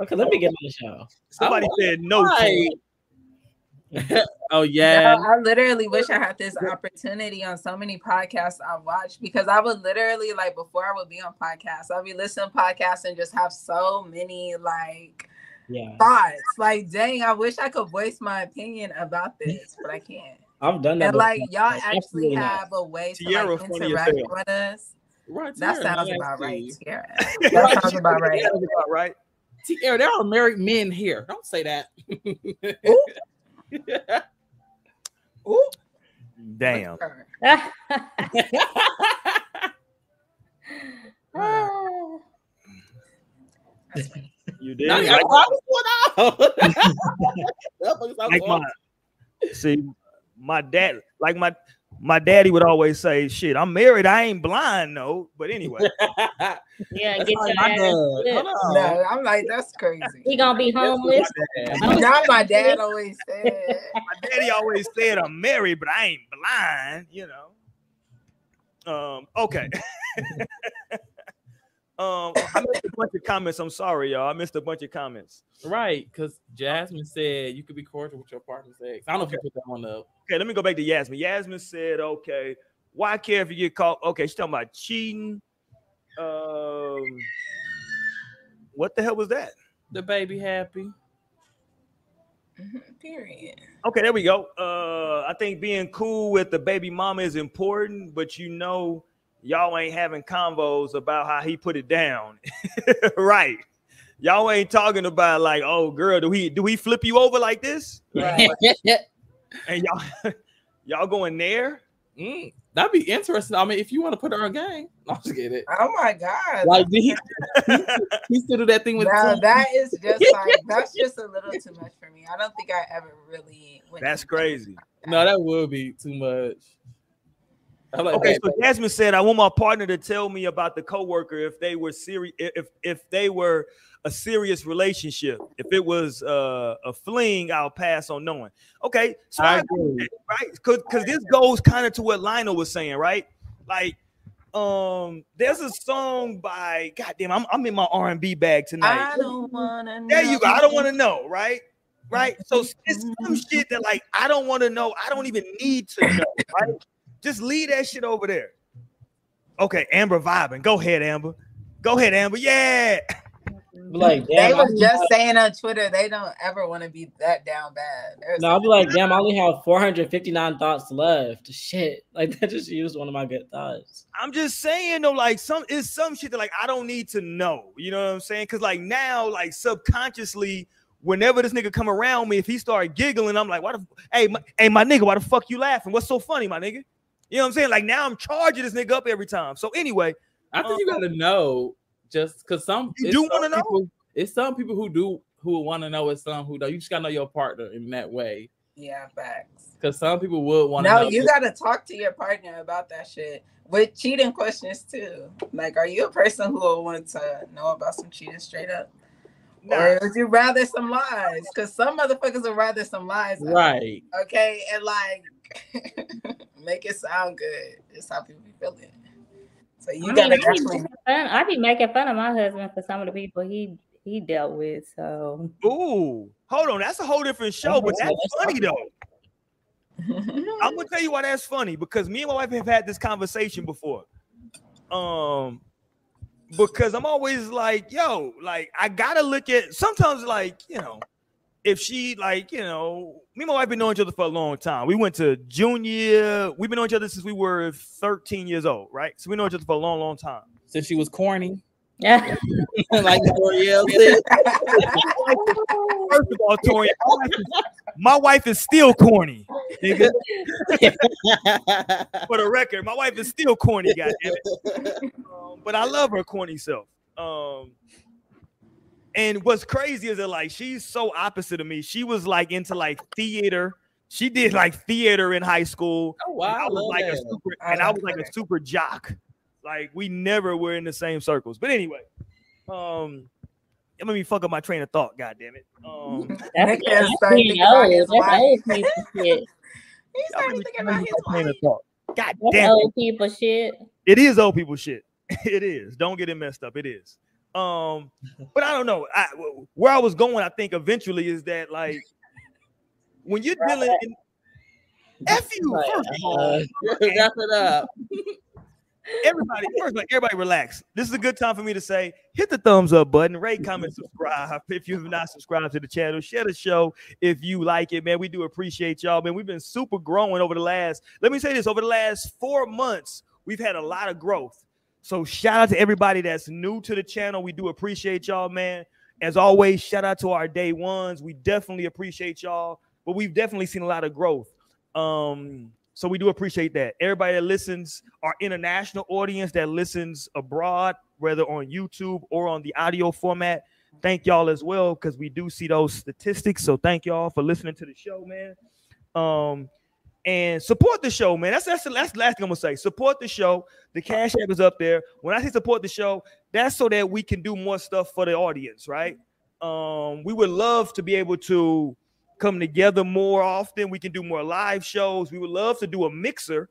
Okay, let me get on the show. Somebody said no. Oh yeah. No, I literally wish I had this opportunity on so many podcasts I watched because I would literally like before I would be on podcasts, I'd be listening to podcasts and just have so many like thoughts. Like, dang, I wish I could voice my opinion about this, but I can't. I've done that. And like, y'all actually have a way to like, interact with us. Right, that sounds about right, Tiara. That sounds about right. That sounds about right. Tiara, there are married men here. Don't say that. Ooh. Ooh. Damn. You did. Like my dad, like my daddy would always say, "Shit, I'm married. I ain't blind, no." But anyway, yeah, get your ass. No, I'm like, that's crazy. He gonna be homeless. Now my dad always said. My daddy always said, "I'm married, but I ain't blind." You know. Okay. I missed a bunch of comments. I'm sorry, y'all. I missed a bunch of comments. Right, because Jasmine said you could be cordial with your partner's ex. I don't know if you put that one up. Okay, let me go back to Yasmin. Yasmin said, okay, why care if you get caught? Okay, she's talking about cheating. What the hell was that? The baby happy. Period. Okay, there we go. I think being cool with the baby mama is important, but you know, y'all ain't having convos about how he put it down. Right. Y'all ain't talking about like, oh girl, do we flip you over like this? Right. And y'all going there? That'd be interesting. I mean, if you want to put her on game, I'll just get it. Oh my God. Like he still do that thing with that is just like that's just a little too much for me. I don't think I ever really went. That's crazy. No, that would be too much. Like, okay, so Jasmine said, I want my partner to tell me about the coworker if they were serious, if they were a serious relationship. If it was a fling, I'll pass on knowing. Okay, so I agree, right? Because this goes kind of to what Lionel was saying, right? Like, there's a song by goddamn, I'm in my R&B bag tonight. I don't wanna know. There you go. I don't want to know, right? Right. So it's some shit that like I don't want to know. I don't even need to know, right? Just leave that shit over there. Okay, Amber vibing. Go ahead, Amber. Go ahead, Amber. Yeah. Like, damn, they were just saying on Twitter they don't ever want to be that down bad. There's no, I'll be like, damn, I only have 459 thoughts left. Shit. Like that just used one of my good thoughts. I'm just saying though, like some shit that like I don't need to know. You know what I'm saying? Cause like now, like subconsciously, whenever this nigga come around me, if he start giggling, I'm like, why the hey my nigga, why the fuck you laughing? What's so funny, my nigga? You know what I'm saying? Like now I'm charging this nigga up every time. So anyway, I think you gotta know just because some you do want to know. People, it's some people who want to know. It's some who don't. You just gotta know your partner in that way. Yeah, facts. Because some people would want to know. No, you gotta talk to your partner about that shit with cheating questions too. Like, are you a person who will want to know about some cheating straight up, or would you rather some lies? Because some motherfuckers would rather some lies, right? Okay, and like. Make it sound good. It's how people be feeling. So you gotta actually. I be making fun of my husband for some of the people he dealt with. So ooh, hold on, that's a whole different show. But that's funny though. I'm gonna tell you why that's funny because me and my wife have had this conversation before. Because I'm always like, yo, like I gotta look at sometimes like you know. If she like, you know, me and my wife been knowing each other for a long time. We went to junior. We've been knowing each other since we were 13 years old, right? So we know each other for a long, long time. Since she was corny. Yeah. Like Toriel said. First of all, Toriel, my wife is still corny. Nigga. For the record, my wife is still corny, goddammit. But I love her corny self. And what's crazy is that like she's so opposite of me. She was like into like theater. She did like theater in high school. Oh wow! And I was like a super jock. Like we never were in the same circles. But anyway, it made me fuck up my train of thought. God damn it! God damn it! Old people shit. It is old people shit. It is. Don't get it messed up. It is. But I don't know. Where I was going, I think eventually is that like when you're dealing, F you, first of all, wrap it up. Everybody, first, like, everybody relax. This is a good time for me to say, hit the thumbs up button, rate, comment, subscribe. If you have not subscribed to the channel, share the show if you like it, man. We do appreciate y'all, man. We've been super growing over the last, let me say this, over the last 4 months, we've had a lot of growth. So shout out to everybody that's new to the channel. We do appreciate y'all, man. As always, shout out to our day ones. We definitely appreciate y'all, but we've definitely seen a lot of growth. So we do appreciate that. Everybody that listens, our international audience that listens abroad, whether on YouTube or on the audio format, thank y'all as well, because we do see those statistics. So thank y'all for listening to the show, man. And support the show, man. That's the last thing I'm going to say. Support the show. The Cash App is up there. When I say support the show, that's so that we can do more stuff for the audience, right? We would love to be able to come together more often. We can do more live shows. We would love to do a mixer,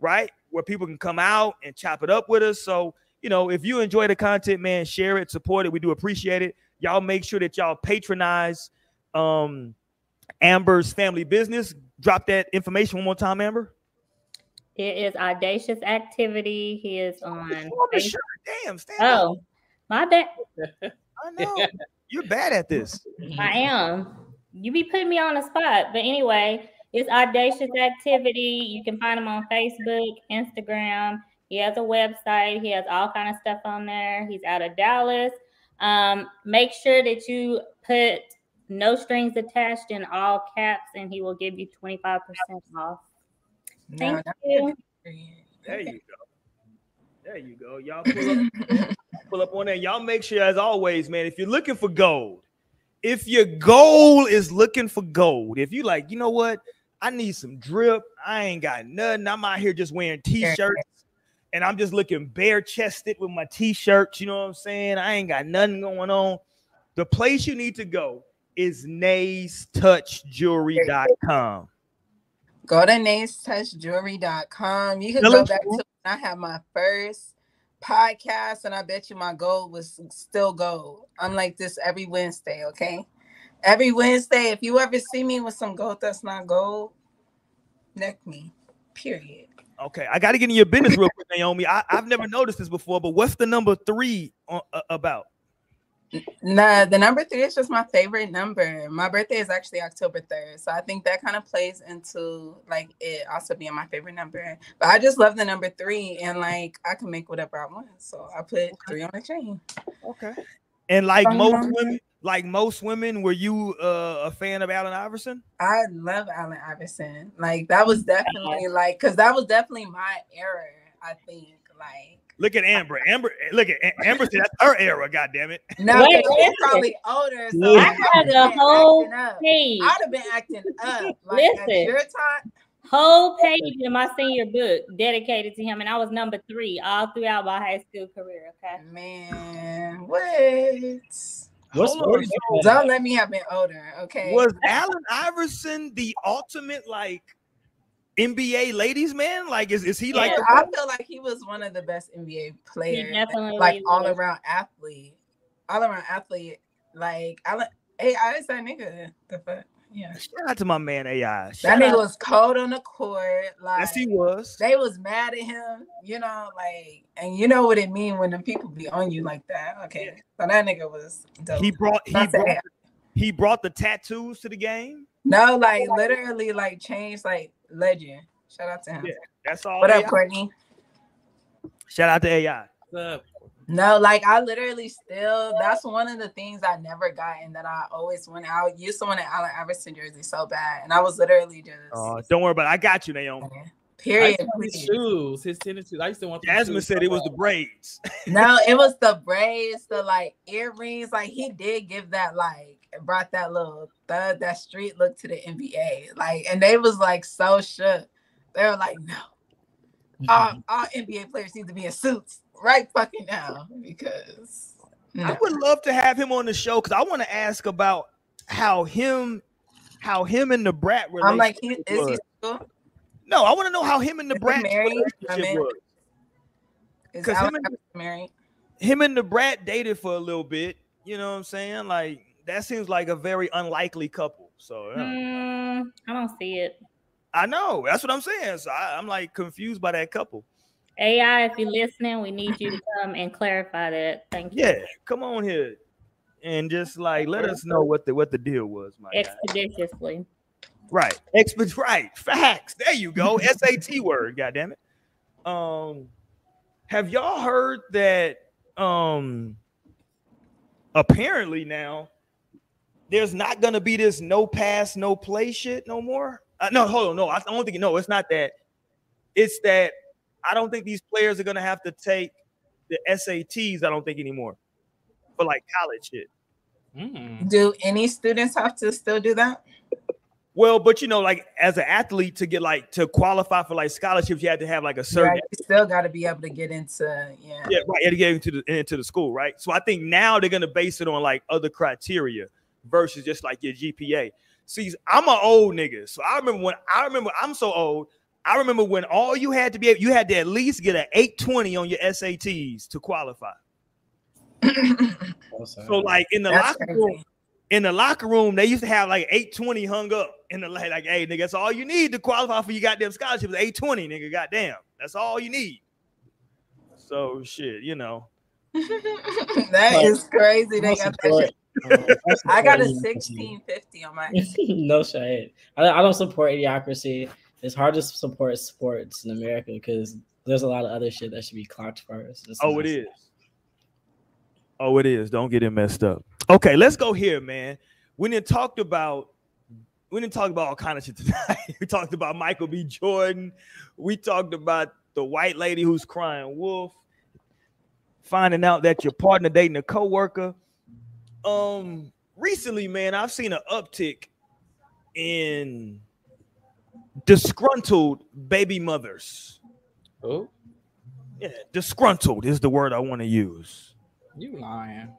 right, where people can come out and chop it up with us. So, you know, if you enjoy the content, man, share it, support it. We do appreciate it. Y'all make sure that y'all patronize Amber's family business. Drop that information one more time, Amber. It is Audacious Activity. He is on Facebook. Damn, stand up. My bad. I know. You're bad at this. I am. You be putting me on the spot. But anyway, it's Audacious Activity. You can find him on Facebook, Instagram. He has a website. He has all kind of stuff on there. He's out of Dallas. Make sure that you put no strings attached in all caps, and he will give you 25% off. Thank you. There you go. There you go. Y'all pull up on there. Y'all make sure, as always, man, if you're looking for gold, if your goal is looking for gold, if you like, you know what? I need some drip. I ain't got nothing. I'm out here just wearing T-shirts, and I'm just looking bare-chested with my T-shirts. You know what I'm saying? I ain't got nothing going on. The place you need to go is Nay's Touch Jewelry.com. Go to Nay's Touch Jewelry.com. You can go back to when I had my first podcast, and I bet you my goal was still gold. I'm like this every Wednesday, okay? Every Wednesday, if you ever see me with some gold that's not gold, neck me, period. Okay, I got to get in your business real quick, Naomi. I've never noticed this before, but what's the number 3 about? Nah, the number 3 is just my favorite number. My birthday is actually October 3rd, so I think that kind of plays into like it also being my favorite number. But I just love the number 3, and like I can make whatever I want, so I put 3 on the chain. Okay. And like most women, were you a fan of Allen Iverson? I love Allen Iverson. Like that was definitely like, because that was definitely my era. I think like. Look at Amber. Amber said that's her era. God damn it. No, she's probably older. So I got a whole page. I'd have been acting up. Like, listen, your time. Whole page in my senior book dedicated to him, and I was number 3 all throughout my high school career. Okay, man, what? Don't let me have been older. Okay, was Allen Iverson the ultimate like NBA ladies man? Like is he like I feel like he was one of the best NBA players. Like all around athlete. Like AI is that nigga. The fuck? Yeah. Shout out to my man AI. That nigga was cold on the court. Like yes, he was. They was mad at him, you know, like, and you know what it mean when the people be on you like that. Okay. So that nigga was dope. He brought the tattoos to the game. No, like literally like changed like legend. Shout out to him. Yeah, that's all. What AI? Up, Courtney? Shout out to AI. No, like I literally still. That's one of the things I never got, and that I always wanted. I used to want an Allen Iverson jersey so bad, and I was literally just. Oh, don't worry about it. I got you, Naomi. Okay. Period. His tennis shoes. I used to want. Jasmine said it was the braids. No, it was the braids, the like earrings. Like he did give that like. Brought that little thug, that street look to the NBA, like, and they was like so shook. They were like, no, all NBA players need to be in suits right fucking now because no. I would love to have him on the show because I want to ask about how him and the brat relationship. I'm like, is he single? No, I want to know how him and the brat relationship was. Because him and the brat dated for a little bit. You know what I'm saying? Like. That seems like a very unlikely couple. So yeah. I don't see it. I know. That's what I'm saying. So I'm like confused by that couple. AI, if you're listening, we need you to come and clarify that. Thank you. Yeah, come on here and just like let us know what the deal was, my expeditiously. Guy. Right, right. Facts. There you go. SAT word. Goddamn it. Have y'all heard that? Apparently now there's not gonna be this no pass, no play shit no more. No, hold on. No, I don't think. No, it's not that. It's that I don't think these players are gonna have to take the SATs. I don't think anymore for like college shit. Mm. Do any students have to still do that? Well, but you know, like as an athlete to get like to qualify for like scholarships, you had to have like a certain. Right, you still got to be able to get into yeah right. You had to get into the school, right? So I think now they're gonna base it on like other criteria versus just like your GPA. See, I'm an old nigga, so I remember when all you had to be, you had to at least get an 820 on your SATs to qualify. So like in the locker room, they used to have like 820 hung up in the light, like, hey, nigga, that's all you need to qualify for your goddamn scholarship is 820, nigga. Goddamn, that's all you need. So shit, you know. That is crazy. They got that shit. I got a 1650 on my no shit. I don't support idiocracy. It's hard to support sports in America because there's a lot of other shit that should be clocked first. Oh, it is. Don't get it messed up. Okay, let's go here, man. We didn't talk about all kind of shit tonight. We talked about Michael B. Jordan. We talked about the white lady who's crying wolf. Finding out that your partner dating a coworker. Recently, man, I've seen an uptick in disgruntled baby mothers. Oh, yeah, disgruntled is the word I want to use. You lying.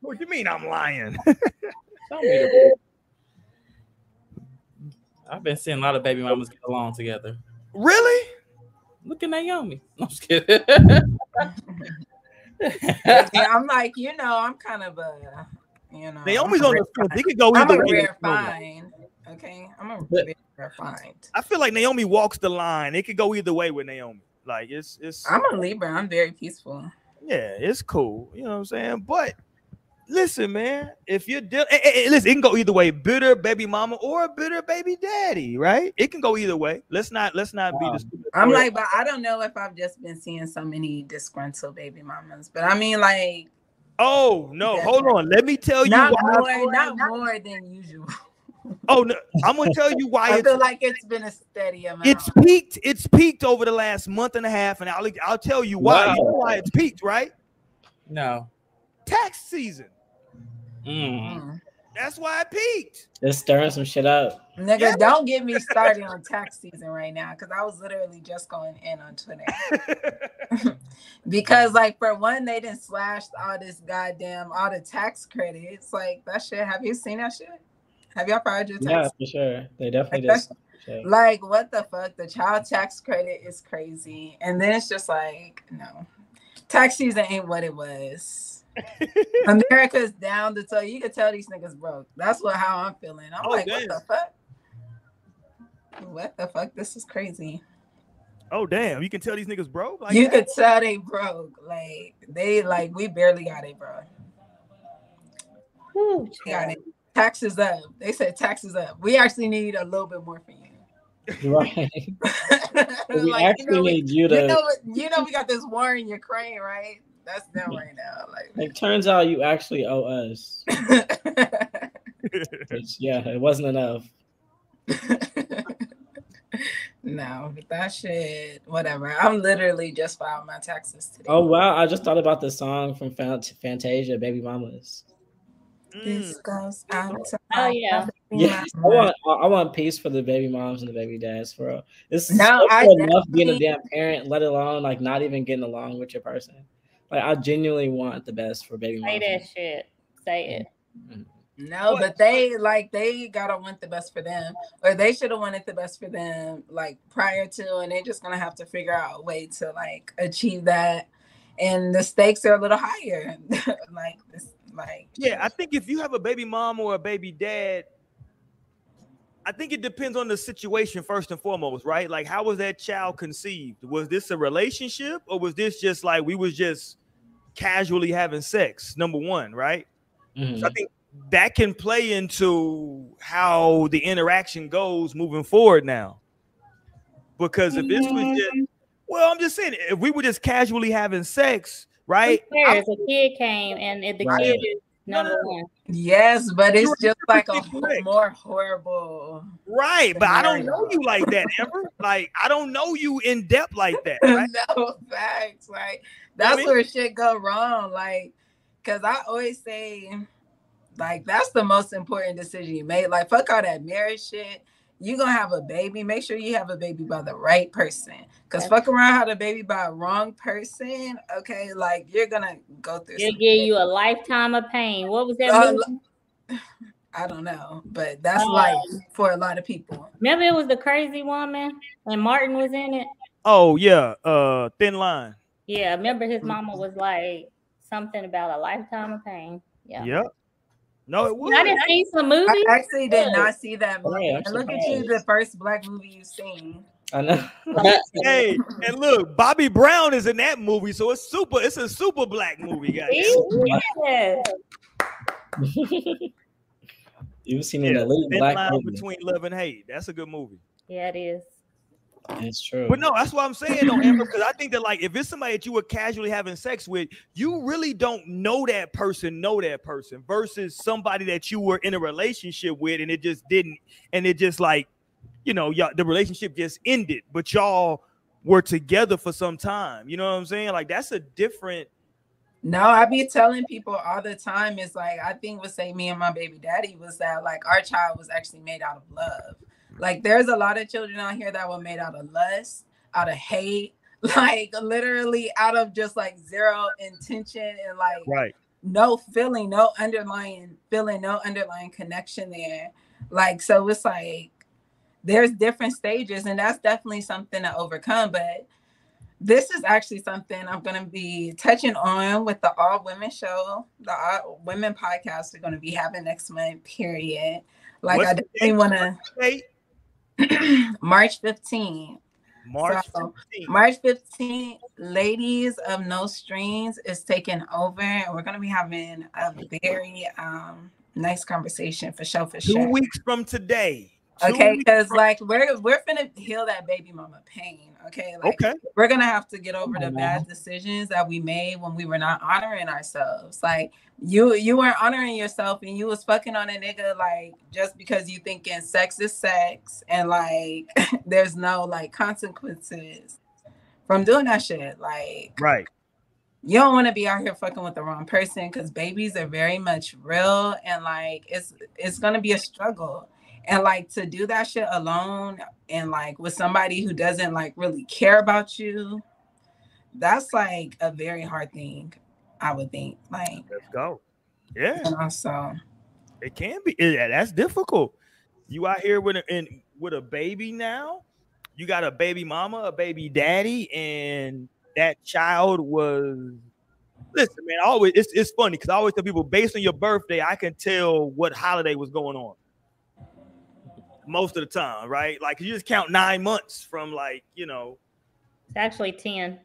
What do you mean I'm lying? I've been seeing a lot of baby mamas get along together. Really? Look at Naomi. No, I'm just kidding. I'm like, you know, I'm kind of a, you know. Naomi's on the, they could go either way. I'm a rare find. Okay, I'm a rare find. I feel like Naomi walks the line. It could go either way with Naomi. Like it's. I'm a Libra. I'm very peaceful. Yeah, it's cool. You know what I'm saying? But. Listen, man, if you're dealing, listen, it can go either way, bitter baby mama or a bitter baby daddy, right? It can go either way. Let's not be discriminated. I'm like, but I don't know if I've just been seeing so many disgruntled baby mamas, but I mean, like, oh no, definitely. Hold on, let me tell you not why more, not more than usual. Oh no, I'm gonna tell you why. I feel like it's been a steady amount. It's peaked over the last month and a half, and I'll tell you why. Wow. You know why it's peaked, right? No, tax season. Mm. That's why I peaked. Just stirring some shit up. Nigga, yeah. Don't get me started on tax season right now because I was literally just going in on Twitter. Because, like, for one, they didn't slash all the tax credits. Like, that shit, have you seen that shit? Have y'all filed your tax? Yeah, for sure. They definitely like did. Like, what the fuck? The child tax credit is crazy. And then it's just like, no. Tax season ain't what it was. America's down to tell you can tell these niggas broke. That's how I'm feeling. I'm like, damn. What the fuck? This is crazy. Oh damn! You can tell these niggas broke. Like you can tell they broke. Like they like we barely got it, bro. Whew, got it. Taxes up. They said taxes up. We actually need a little bit more for you. Right. We like, actually need you to. You know we got this war in Ukraine, right? That's them right now. Like, it turns out you actually owe us. Which, yeah, it wasn't enough. No, but that shit, whatever. I'm literally just filed my taxes today. Oh, wow. I just thought about the song from Fantasia, Baby Mamas. This goes out to yeah. I want peace for the baby moms and the baby dads, bro. It's no, enough being a damn parent, let alone like not even getting along with your person. Like, I genuinely want the best for baby moms. Say that shit. Say it. Mm-hmm. No, but they gotta want the best for them, or they should have wanted the best for them like prior to, and they're just gonna have to figure out a way to like achieve that. And the stakes are a little higher. Like this, like yeah, I think if you have a baby mom or a baby dad, I think it depends on the situation first and foremost, right? Like, how was that child conceived? Was this a relationship, or was this just like we was just casually having sex? Number one, right? Mm-hmm. So I think that can play into how the interaction goes moving forward now. Because if this was just, well, I'm just saying, if we were just casually having sex, right? If a kid came and if the kid is number one. Yes, but it's just like a more horrible. Right, scenario. But I don't know you like that ever. Like, I don't know you in depth like that. Right? No, facts. Like, that's where shit go wrong. Like, because I always say, like, that's the most important decision you made. Like, fuck all that marriage shit. You're going to have a baby. Make sure you have a baby by the right person. Because fuck around have a baby by a wrong person, okay, like, you're going to go through. It'll give you a lifetime of pain. What was that movie? I don't know, but that's life for a lot of people. Remember it was The Crazy Woman and Martin was in it? Oh, yeah. Thin Line. Yeah, remember his mama was like something about a lifetime of pain. Yeah. Yep. No, it was. I didn't see some movies. I actually did not see that movie. Yeah, and look at you, the first black movie you've seen. I know. Hey, and look, Bobby Brown is in that movie, so it's super. It's a super black movie, guys. Yeah. You've seen it. Thin Line, Between Love and Hate. That's a good movie. Yeah, it is. That's true. But no, that's what I'm saying, though, Amber, because I think that, like, if it's somebody that you were casually having sex with, you really don't know that person versus somebody that you were in a relationship with and it just didn't. And it just, like, you know, y'all, the relationship just ended, but y'all were together for some time. You know what I'm saying? Like, that's a different. No, I be telling people all the time. It's like, I think what saved me and my baby daddy was that, like, our child was actually made out of love. Like, there's a lot of children out here that were made out of lust, out of hate, like, literally out of just, like, zero intention and, like, no feeling, no underlying feeling, no underlying connection there. Like, so it's like there's different stages, and that's definitely something to overcome. But this is actually something I'm going to be touching on with the All Women Show, the All Women podcast we're going to be having next month, period. Like, what's I definitely want to... March 15th. March 15th, Ladies of No Strings is taking over, and we're going to be having a very nice conversation for sure. 2 weeks from today. Okay, because, like, we're finna heal that baby mama pain. Okay, like, we're gonna have to get over the bad decisions that we made when we were not honoring ourselves. Like, you weren't honoring yourself, and you was fucking on a nigga, like, just because you thinking sex is sex, and, like, there's no, like, consequences from doing that shit. Like, you don't want to be out here fucking with the wrong person, because babies are very much real, and, like, it's gonna be a struggle. And, like, to do that shit alone and, like, with somebody who doesn't, like, really care about you, that's, like, a very hard thing, I would think. Like, let's go. Yeah. And also, it can be. That's difficult. You out here with a baby now. You got a baby mama, a baby daddy, and that child was... Listen, man, it's funny because I always tell people, based on your birthday, I can tell what holiday was going on. Most of the time, right? Like, you just count 9 months from, like, you know. It's actually 10.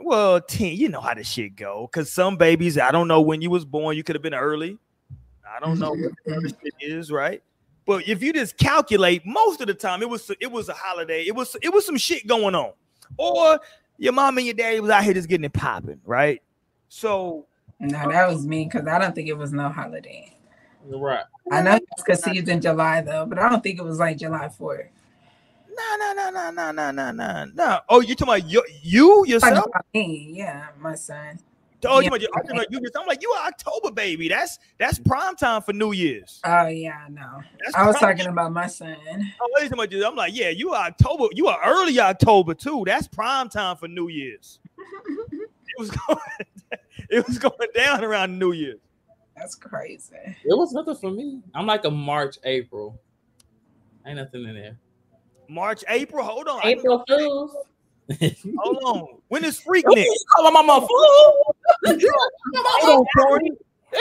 Well, 10, you know how this shit go. Because some babies, I don't know when you was born. You could have been early. I don't know what the other shit is, right? But if you just calculate, most of the time, it was a holiday. It was some shit going on. Or your mom and your daddy was out here just getting it popping, right? So. No, that was me, because I don't think it was no holiday. Right. I know it's conceived in July though, but I don't think it was like July 4th. No. Oh, you talking about you yourself? Me, yeah, my son. Oh, yeah. I'm like, you are October baby. That's prime time for New Year's. Oh yeah, no. I was talking about my son. Oh, I'm like, yeah, you are October. You are early October too. That's prime time for New Year's. It was going down around New Year's. That's crazy. It was nothing for me. I'm like a March, April. Ain't nothing in there. March, April. Hold on. April Fools. Hold on. When is Freaknik? Calling my mom fool.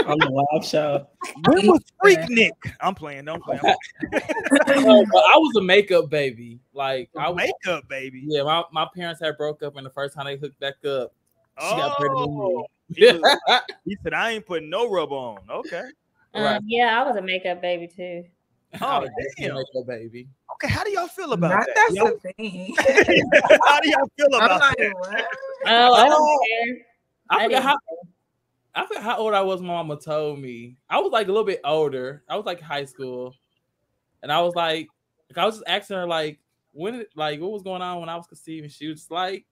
on the live show. When was Freak Nick? I'm playing. Don't play. I was a makeup baby. Like I was, makeup baby. Yeah, my parents had broke up, and the first time they hooked back up, she got pretty new. He said, "I ain't putting no rub on." Okay. Right. Yeah, I was a makeup baby too. Oh, damn. Makeup baby. Okay, how do y'all feel about that? That's the thing. How do y'all feel about that? Oh, I don't care. I forgot how old I was. My mama told me I was like a little bit older. I was like high school, and I was like, I was just asking her like, when, like, what was going on when I was conceiving. She was like,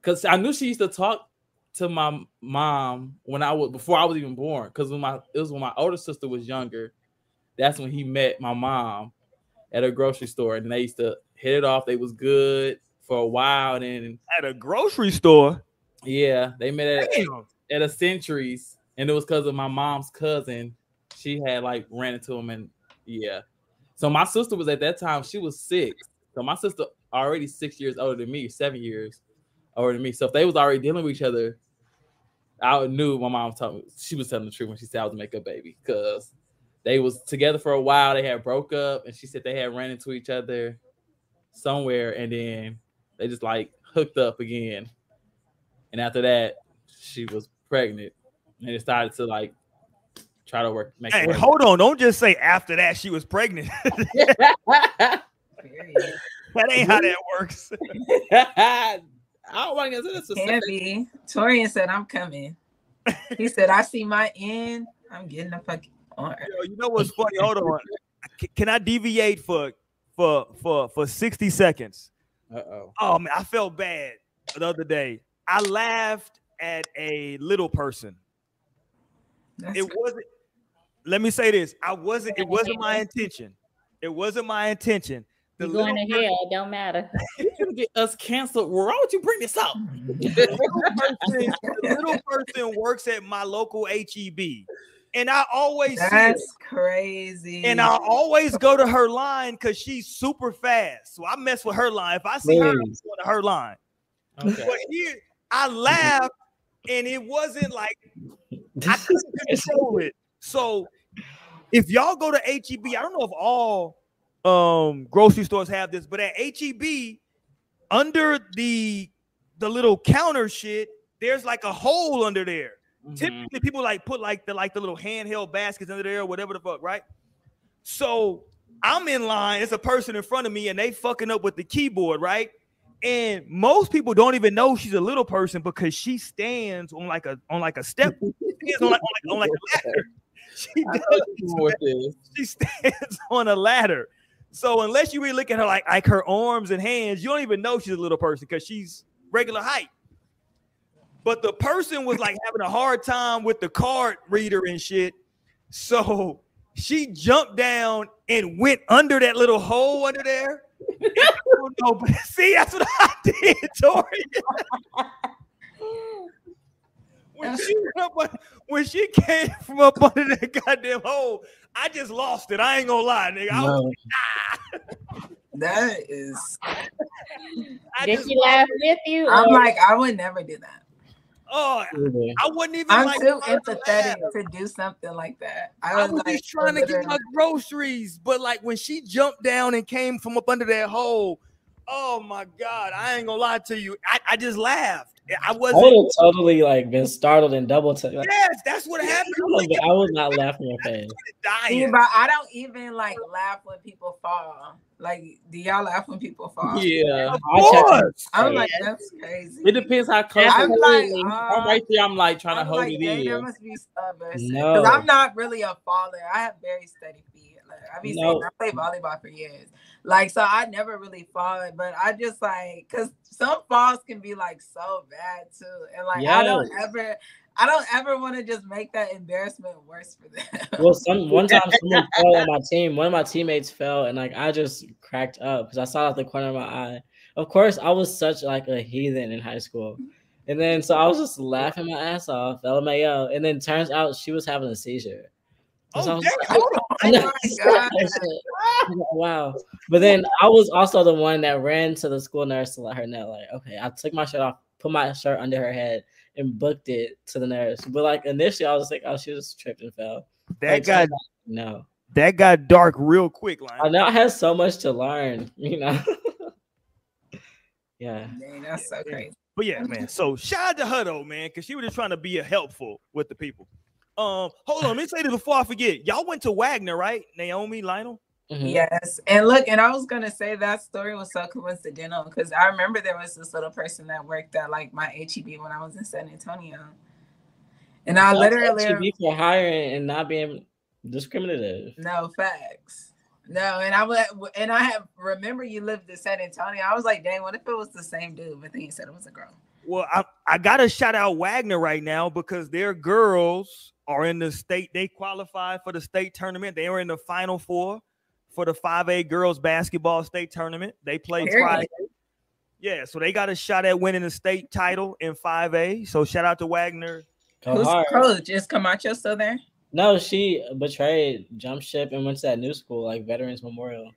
because I knew she used to talk to my mom when I was, before I was even born, because it was when my older sister was younger. That's when he met my mom at a grocery store, and they used to hit it off. They was good for a while, and then at a grocery store. Yeah, they met at a Century's, and it was because of my mom's cousin. She had like ran into him, and yeah. So my sister was, at that time, she was 6. So my sister already 6 years older than me, 7 years older than me. So if they was already dealing with each other, I knew my mom told me, she was telling the truth when she said I was a makeup baby, because they was together for a while. They had broke up, and she said they had ran into each other somewhere, and then they just like hooked up again. And after that, she was pregnant, and it started to like try to work. Make, hey, work. Hold on! Don't just say after that she was pregnant. That ain't how that works. I don't want to get into this. Torian said, "I'm coming." He said, "I see my end. I'm getting the fucking arm." Yo, you know what's funny? Hold on. Can I deviate for 60 seconds? Uh-oh. Oh man, I felt bad the other day. I laughed at a little person. It wasn't. Let me say this. It wasn't my intention. It wasn't my intention. You're going to hell. It don't matter. You're going to get us canceled. Why would you bring this up? The little person works at my local HEB. And I always crazy. And I always go to her line because she's super fast. So I mess with her line. If I see her, I'm going to her line. Okay. But here, I laughed, and it wasn't like I couldn't control it. So if y'all go to HEB, I don't know if all grocery stores have this, but at HEB, under the little counter shit, there's like a hole under there. Mm-hmm. Typically, people like put like the little handheld baskets under there or whatever the fuck, right? So I'm in line. It's a person in front of me, and they fucking up with the keyboard, right? And most people don't even know she's a little person because she stands on like a step. She stands on like a ladder. She stands on a ladder. So unless you really look at her like her arms and hands, you don't even know she's a little person because she's regular height. But the person was like having a hard time with the card reader and shit. So she jumped down and went under that little hole under there. No, see, that's what I did, Tori. when she came from up under that goddamn hole, I just lost it. I ain't gonna lie, nigga. I was like, ah. That is. Did she laugh with you? I'm like, I would never do that. Oh, I wouldn't even. I'm like too empathetic to do something like that. I was like, just trying to get my groceries, but like when she jumped down and came from up under that hole, oh my God! I ain't gonna lie to you. I just laughed. I would have totally like been startled and double took. Like, yes, that's what happened. I was not laughing at that. But I don't even like laugh when people fall. Like, do y'all laugh when people fall? Yeah, of course. I'm like, that's crazy. It depends how close. I'm right there. I'm like trying to hold it in. There must be stubborn. No, because I'm not really a faller. I have very steady feet. Like, I played volleyball for years. Like, so I never really fall, but I just like, cause some falls can be like so bad too, and like yes. I don't ever want to just make that embarrassment worse for them. Well, one time someone fell on my team. One of my teammates fell, and like I just cracked up because I saw out the corner of my eye. Of course, I was such like a heathen in high school, and then so I was just laughing my ass off, LMAO, and then turns out she was having a seizure. Oh, wow. But then I was also the one that ran to the school nurse to let her know, like, okay, I took my shirt off, put my shirt under her head, and booked it to the nurse. But like initially, I was like, oh, she just tripped and fell. That like, guy, no, that got dark real quick. Like, I know I had so much to learn, you know. Yeah, man, that's so crazy. But yeah, man. So shout out to her though, man, because she was just trying to be helpful with the people. Hold on, let me say this before I forget. Y'all went to Wagner, right? Naomi, Lionel. Mm-hmm. Yes, and look, and I was gonna say that story was so coincidental because I remember there was this little person that worked at like my HEB when I was in San Antonio, and I literally HEB for hiring and not being discriminative. No facts. No, and I have remember you lived in San Antonio. I was like, dang, what if it was the same dude? But then you said it was a girl. Well, I gotta shout out Wagner right now because their girls are in the state. They qualified for the state tournament. They were in the Final Four for the 5A girls basketball state tournament. They played Friday. Yeah, so they got a shot at winning the state title in 5A. So shout out to Wagner. Who's the coach? Is Camacho still there? No, she betrayed, jumped ship, and went to that new school, like Veterans Memorial.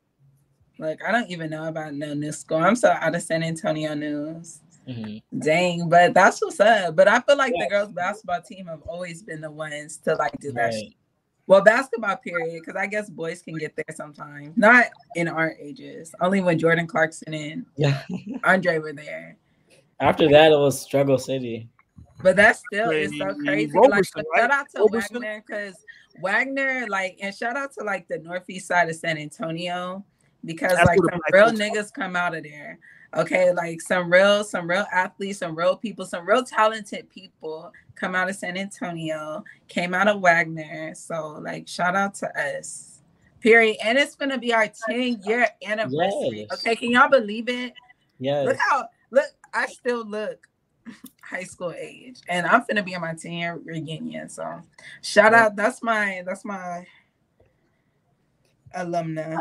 Like, I don't even know about no new school. I'm so out of San Antonio news. Mm-hmm. Dang, but that's what's up. But I feel like the girls basketball team have always been the ones to like do that shit. Well, basketball period, because I guess boys can get there sometimes. Not in our ages. Only when Jordan Clarkson and Andre were there. After that, it was Struggle City. But that still is so crazy. Roberson, like, shout out to Roberson. Wagner, because Wagner, like, and shout out to, like, the northeast side of San Antonio, because, like, some real niggas come out of there. Okay, like, some real athletes, some real people, some real talented people come out of San Antonio, came out of Wagner. So, like, shout out to us, period. And it's going to be our 10-year anniversary. Yes. Okay, can y'all believe it? Yes. Look, I still look high school age. And I'm going to be in my 10-year reunion. So, shout out. That's my alumna.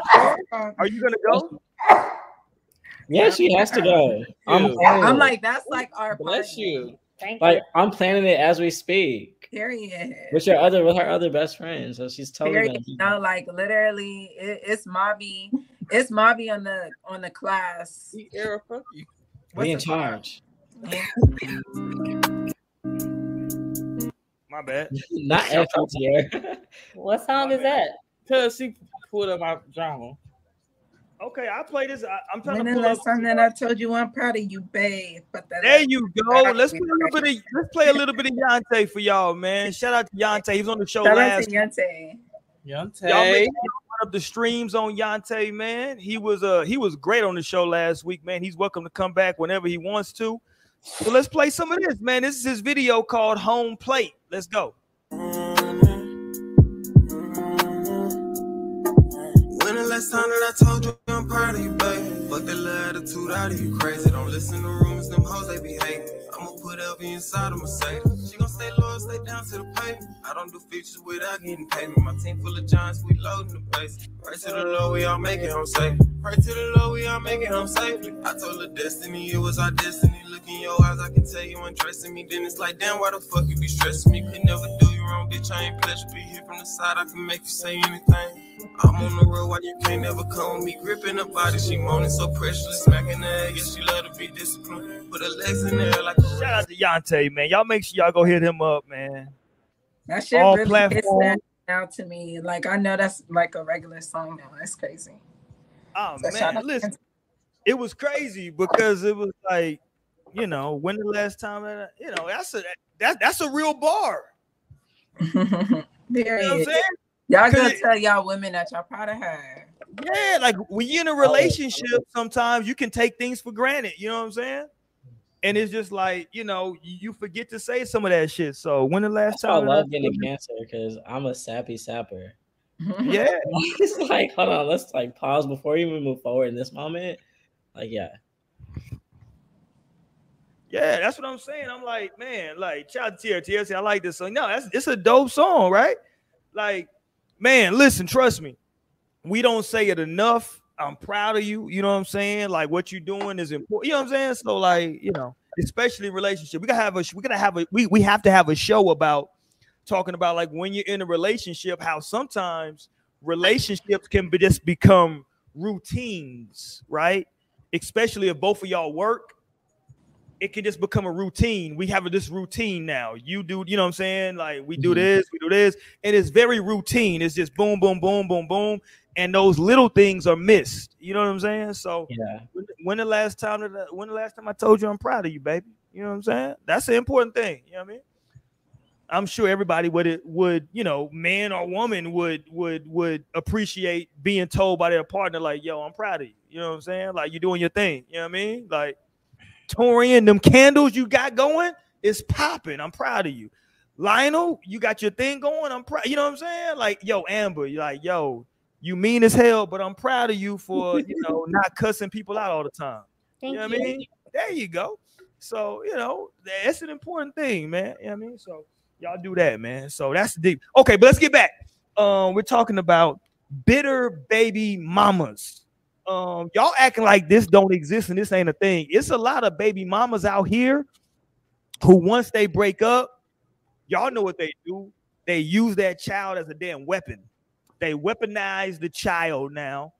Are you going to go? Yeah, she has to go. I'm like, that's like our bless party. You. Thank like you. I'm planning it as we speak. Period. With her other best friend, so she's totally. No, like literally, it's Mobby on the class. Era, fuck you. We in charge. My bad. Not FTR. What song is that? Cause she pulled up my drama. Okay, I play this. I'm trying to pull up something that I told you I'm proud of you, babe. But there you go. Let's play a little bit of Yante for y'all, man. Shout out to Yante. He was on the show last. Shout out to Yante. Yante. Y'all made up the streams on Yante, man. He was great on the show last week, man. He's welcome to come back whenever he wants to. So let's play some of this, man. This is his video called Home Plate. Let's go. Time that I told you I'm proud of you, babe. Fuck the little attitude out of you, crazy. Don't listen to rumors, them hoes they be hating. I'ma put LV inside of Mercedes. She gon' stay loyal, stay down to the pavement. I don't do features without getting payment. My team full of giants, we loading the base. Pray to the Lord, we all make it home safe. Pray to the Lord, we all make it home safely. I told her destiny, it was our destiny. Look in your eyes, I can tell you undressing me. Then it's like, damn, why the fuck you be stressing me? Could never do you wrong, bitch. I ain't pleasure. Be here from the side, I can make you say anything. I'm on the road, why you can't ever come with me? Gripping her body, she moaning so precious. Smacking her ass, yes, she love to be disciplined. Put her legs in there like a... Shout out to Yante, man. Y'all make sure y'all go hit him up, man. That shit all really gets that out to me. Like, I know that's like a regular song now. That's crazy. Oh, so man, listen. It was crazy because it was like, you know, when the last time... that's a real bar. You know what I'm saying? Y'all gonna tell y'all women that y'all proud of her. Yeah, like when you're in a relationship, sometimes you can take things for granted. You know what I'm saying? And it's just like, you know, you forget to say some of that shit. So when the last time I love getting cancer because I'm a sappy sapper. Yeah. It's like, hold on, let's like pause before you even move forward in this moment. Like, yeah. Yeah, that's what I'm saying. I'm like, man, like child TRTS, I like this song. No, it's a dope song, right? Like, man, listen, trust me. We don't say it enough. I'm proud of you. You know what I'm saying? Like what you're doing is important. You know what I'm saying? So like, you know, especially relationship. We have to have a show about talking about like when you're in a relationship, how sometimes relationships can be just become routines, right? Especially if both of y'all work it can just become a routine. We have this routine now. You do, you know what I'm saying? Like we do this, we do this. And it's very routine. It's just boom, boom, boom, boom, boom. And those little things are missed. You know what I'm saying? So yeah. When the last time I told you I'm proud of you, baby? You know what I'm saying? That's an important thing. You know what I mean? I'm sure everybody would, you know, man or woman would appreciate being told by their partner, like, yo, I'm proud of you. You know what I'm saying? Like, you're doing your thing. You know what I mean? Like, Torian, them candles you got going, it's popping. I'm proud of you. Lionel, you got your thing going. I'm proud. You know what I'm saying? Like, yo, Amber, you're like, yo, you mean as hell, but I'm proud of you for, you know, not cussing people out all the time. Thank you. What I mean? There you go. So, you know, that's an important thing, man. You know what I mean? So, y'all do that, man. So that's deep. Okay, but let's get back. We're talking about bitter baby mamas. Y'all acting like this don't exist and this ain't a thing. It's a lot of baby mamas out here who once they break up, y'all know what they do. They use that child as a damn weapon. They weaponize the child now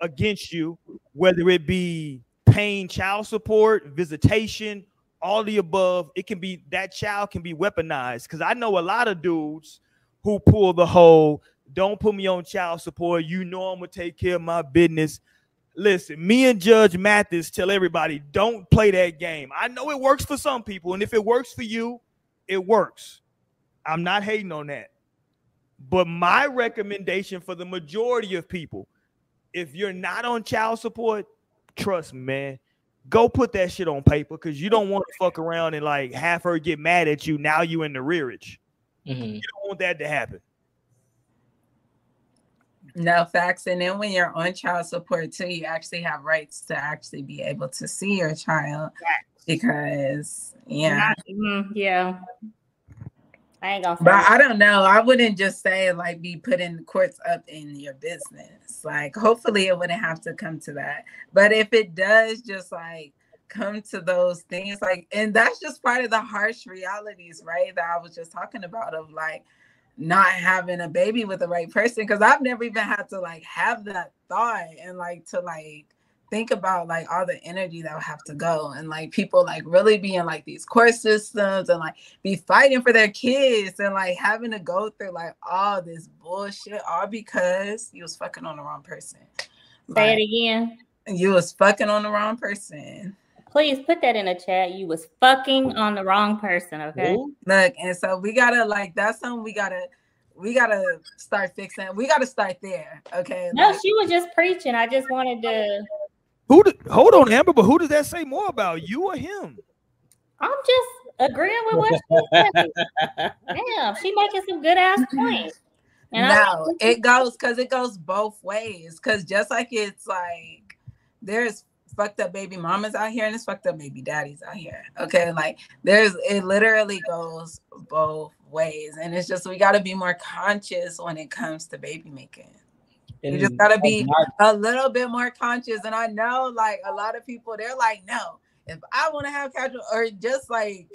against you, whether it be paying child support, visitation, all the above. It can be that child can be weaponized, because I know a lot of dudes who pull the whole "don't put me on child support, you know I'm gonna take care of my business." Listen, me and Judge Mathis tell everybody don't play that game. I know it works for some people, and if it works for you, it works. I'm not hating on that, but my recommendation for the majority of people, if you're not on child support, trust me, man, go put that shit on paper, because you don't want to fuck around and like have her get mad at you. Now you in the rearage. You don't want that to happen. No, facts. And then when you're on child support too, you actually have rights to actually be able to see your child. Because I ain't gonna. But I don't know. I wouldn't just say like be putting the courts up in your business. Like, hopefully it wouldn't have to come to that. But if it does, just like come to those things. Like, and that's just part of the harsh realities, right? That I was just talking about, of like not having a baby with the right person. Because I've never even had to like have that thought and like to like think about like all the energy that would have to go, and like people like really be in like these court systems and like be fighting for their kids and like having to go through like all this bullshit, all because you was fucking on the wrong person. Say it again. You was fucking on the wrong person. Please put that in the chat. You was fucking on the wrong person, okay? Look, and so we gotta like, that's something we gotta start fixing. We gotta start there, okay? No, like, she was just preaching. I just wanted to. Hold on, Amber, but who does that say more about, you or him? I'm just agreeing with what she said. Damn, she making some good ass points. And no, it goes both ways. Because just like it's like there's fucked up baby mamas out here and there's fucked up baby daddies out here. Okay, like it literally goes both ways. And it's just we got to be more conscious when it comes to baby making. You just gotta be a little bit more conscious. And I know like a lot of people, they're like, no, if I want to have casual, or just like,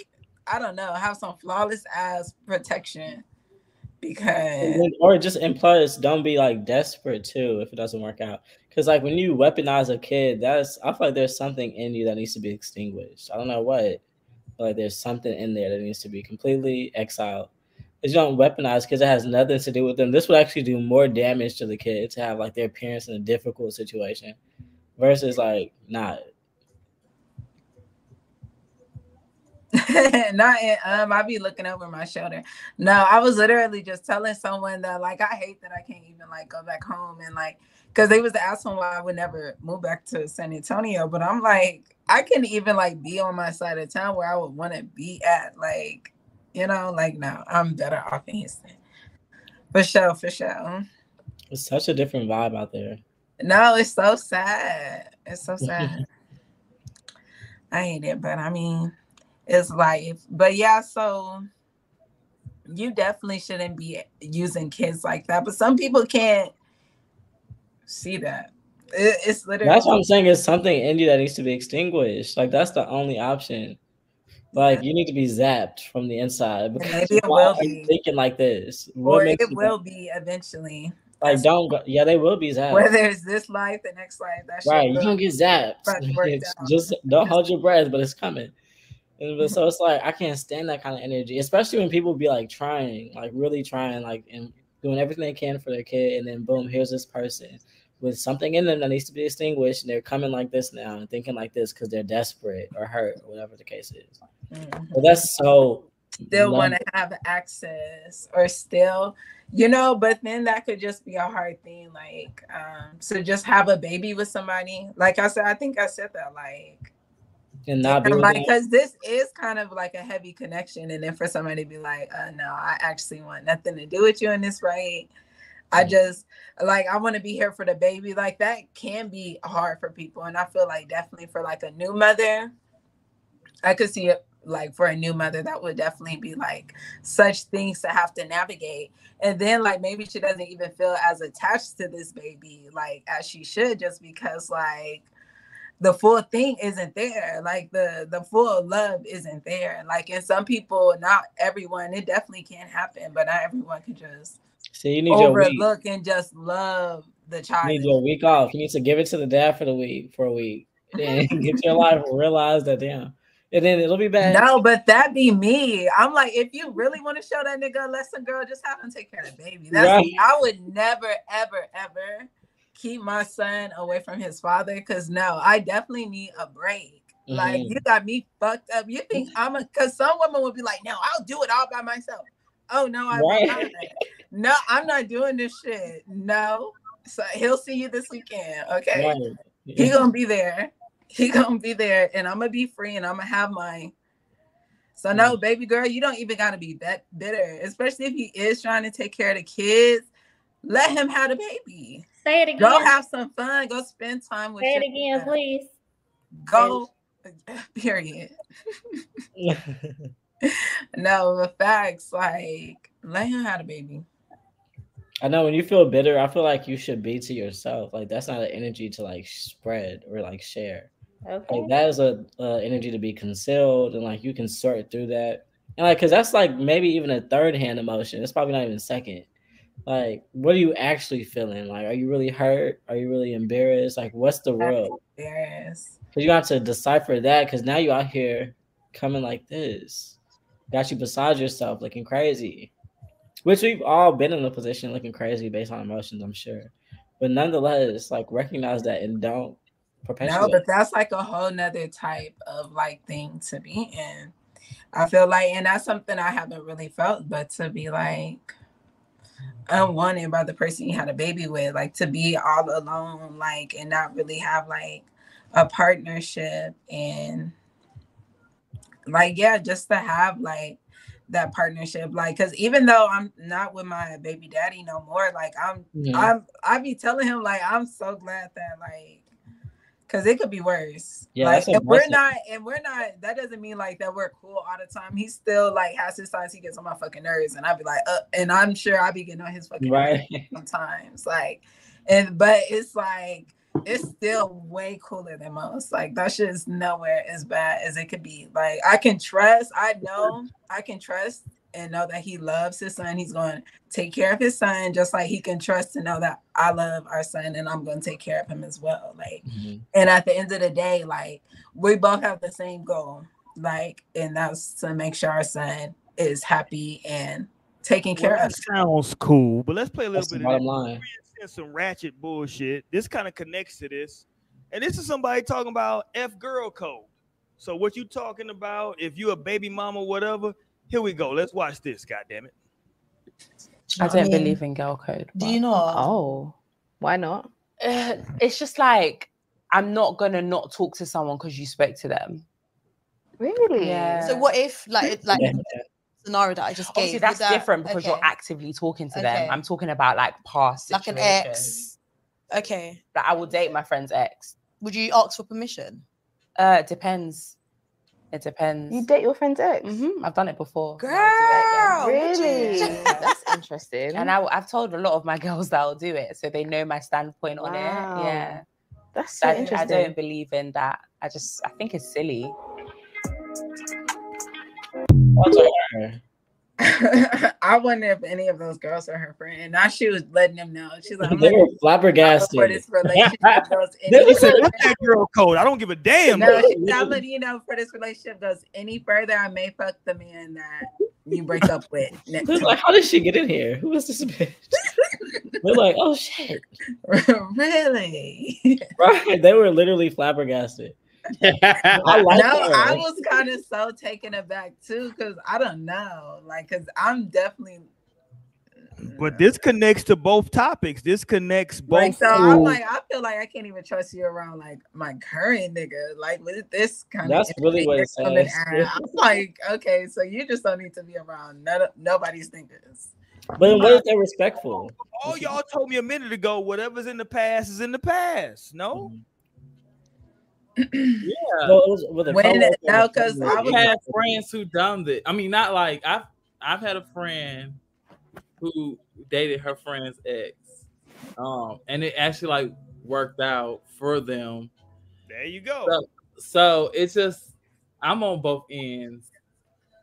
I don't know, have some flawless ass protection, because or just implies don't be like desperate too if it doesn't work out. Because like when you weaponize a kid, I feel like there's something in you that needs to be extinguished. I don't know what, but like there's something in there that needs to be completely exiled. You don't weaponize because it has nothing to do with them. This would actually do more damage to the kid to have like their parents in a difficult situation versus like not. I be looking over my shoulder. No, I was literally just telling someone that like I hate that I can't even like go back home and like, because they was asking why I would never move back to San Antonio, but I'm like, I couldn't even like be on my side of town where I would want to be at, like. You know, like, no, I'm better off in Houston. For sure. It's such a different vibe out there. No, it's so sad. It's so sad. I hate it, but I mean, it's life. But yeah, so you definitely shouldn't be using kids like that. But some people can't see that. It's literally. That's what I'm saying. It's something in you that needs to be extinguished. Like, that's the only option. Like, you need to be zapped from the inside, because maybe it will be thinking like this. Or it will be eventually. Like, don't go. Yeah, they will be zapped. Whether it's this life, the next life, that shit. Right, you're gonna get zapped. Just don't hold your breath, but it's coming. And so it's like I can't stand that kind of energy, especially when people be like trying, like really trying, like and doing everything they can for their kid, and then boom, here's this person with something in them that needs to be extinguished, and they're coming like this now and thinking like this because they're desperate or hurt or whatever the case is. Mm-hmm. So that's so still want to have access or still, you know, but then that could just be a hard thing. Like, so just have a baby with somebody. Like I said, I think I said that, like, and not be like, because this is kind of like a heavy connection. And then for somebody to be like, no, I actually want nothing to do with you in this, right? I just like, I want to be here for the baby. Like that can be hard for people. And I feel like definitely for like a new mother, I could see it like for a new mother, that would definitely be like such things to have to navigate. And then like, maybe she doesn't even feel as attached to this baby, like as she should, just because like, the full thing isn't there. Like the full love isn't there. Like in some people, not everyone, it definitely can happen, but not everyone can just overlook and just love the child. You need your week off. You need to give it to the dad for a week. Then get your life and realize that damn. And then it'll be bad. No, but that be me. I'm like, if you really want to show that nigga a lesson, girl, just have him take care of the baby. That's right. I would never, ever, ever keep my son away from his father, because no, I definitely need a break. Mm-hmm. Like you got me fucked up. You think because some women would be like, no, I'll do it all by myself. Oh no, I will not. No, I'm not doing this shit. No, so he'll see you this weekend. Okay, right. Yeah. He gonna be there. He gonna be there, and I'm gonna be free, and I'm gonna have mine. So no, baby girl, you don't even gotta be that bitter, especially if he is trying to take care of the kids. Let him have the baby. Say it again. Go have some fun. Go spend time with. Say it again, friend. Please. Go. Period. No, the facts. Like, let him have the baby. I know when you feel bitter, I feel like you should be to yourself. Like that's not an energy to like spread or like share. Okay. Like that is a energy to be concealed, and like you can sort through that. And like, cause that's like maybe even a third hand emotion. It's probably not even second. Like, what are you actually feeling? Like, are you really hurt? Are you really embarrassed? Like, what's the real? Because you have to decipher that, because now you out here coming like this. Got you beside yourself looking crazy, which we've all been in a position looking crazy based on emotions, I'm sure. But nonetheless, like, recognize that and don't perpetuate. No, but that's like a whole nother type of, like, thing to be in. I feel like, and that's something I haven't really felt, but to be, like, unwanted by the person you had a baby with, like to be all alone, like, and not really have like a partnership, and like, yeah, just to have like that partnership, like, because even though I'm not with my baby daddy no more, like I be telling him like I'm so glad that like, because it could be worse. Yeah, like if we're not, that doesn't mean like that we're cool all the time. He still like has his times he gets on my fucking nerves, and I'd be like, and I'm sure I'd be getting on his fucking nerves sometimes. Like, but it's like, it's still way cooler than most. Like that shit is nowhere as bad as it could be. Like I can trust and know that he loves his son. He's going to take care of his son, just like he can trust to know that I love our son and I'm going to take care of him as well. Like, and at the end of the day, like we both have the same goal, like, and that's to make sure our son is happy and taken care of. Sounds cool, but let's play a little bit of that. Some ratchet bullshit. This kind of connects to this, and this is somebody talking about F girl code. So what you talking about? If you a baby mama, whatever. Here we go. Let's watch this. God damn it. I don't believe in girl code. Do you not? Oh, why not? It's just like, I'm not going to not talk to someone because you spoke to them. Really? Yeah. So what if, like scenario that I just gave? Obviously, that's different because you're actively talking to them. I'm talking about, like, past like situations. Like an ex? Okay. Like, I will date my friend's ex. Would you ask for permission? Depends. It depends. You date your friend's ex? Mm-hmm. I've done it before. Girl! Really? That's interesting. And I've told a lot of my girls that I'll do it, so they know my standpoint on it. Yeah. That's so interesting. I don't believe in that. I think it's silly. I wonder if any of those girls are her friend. Now she was letting them know. She's like, they were flabbergasted. For this relationship, listen, that's that girl code. I don't give a damn. No, she's telling you know, for this relationship goes any further, I may fuck the man that you break up with. It's like, how did she get in here? Who is this bitch? They're like, oh shit, really? Right? They were literally flabbergasted. I was kind of so taken aback too, because I don't know, like, because I'm definitely. But this connects to both topics. This connects both. Like, so I'm like, I feel like I can't even trust you around like my current nigga. Like, with this kind of. That's really what it says. I'm like, okay, so you just don't need to be around nobody's niggas. But what if they're respectful? All y'all told me a minute ago, whatever's in the past is in the past. No. Mm-hmm. Yeah, because I've had friends who dumbed it. I mean, not like I've had a friend who dated her friend's ex, and it actually like worked out for them. There you go. So it's just I'm on both ends.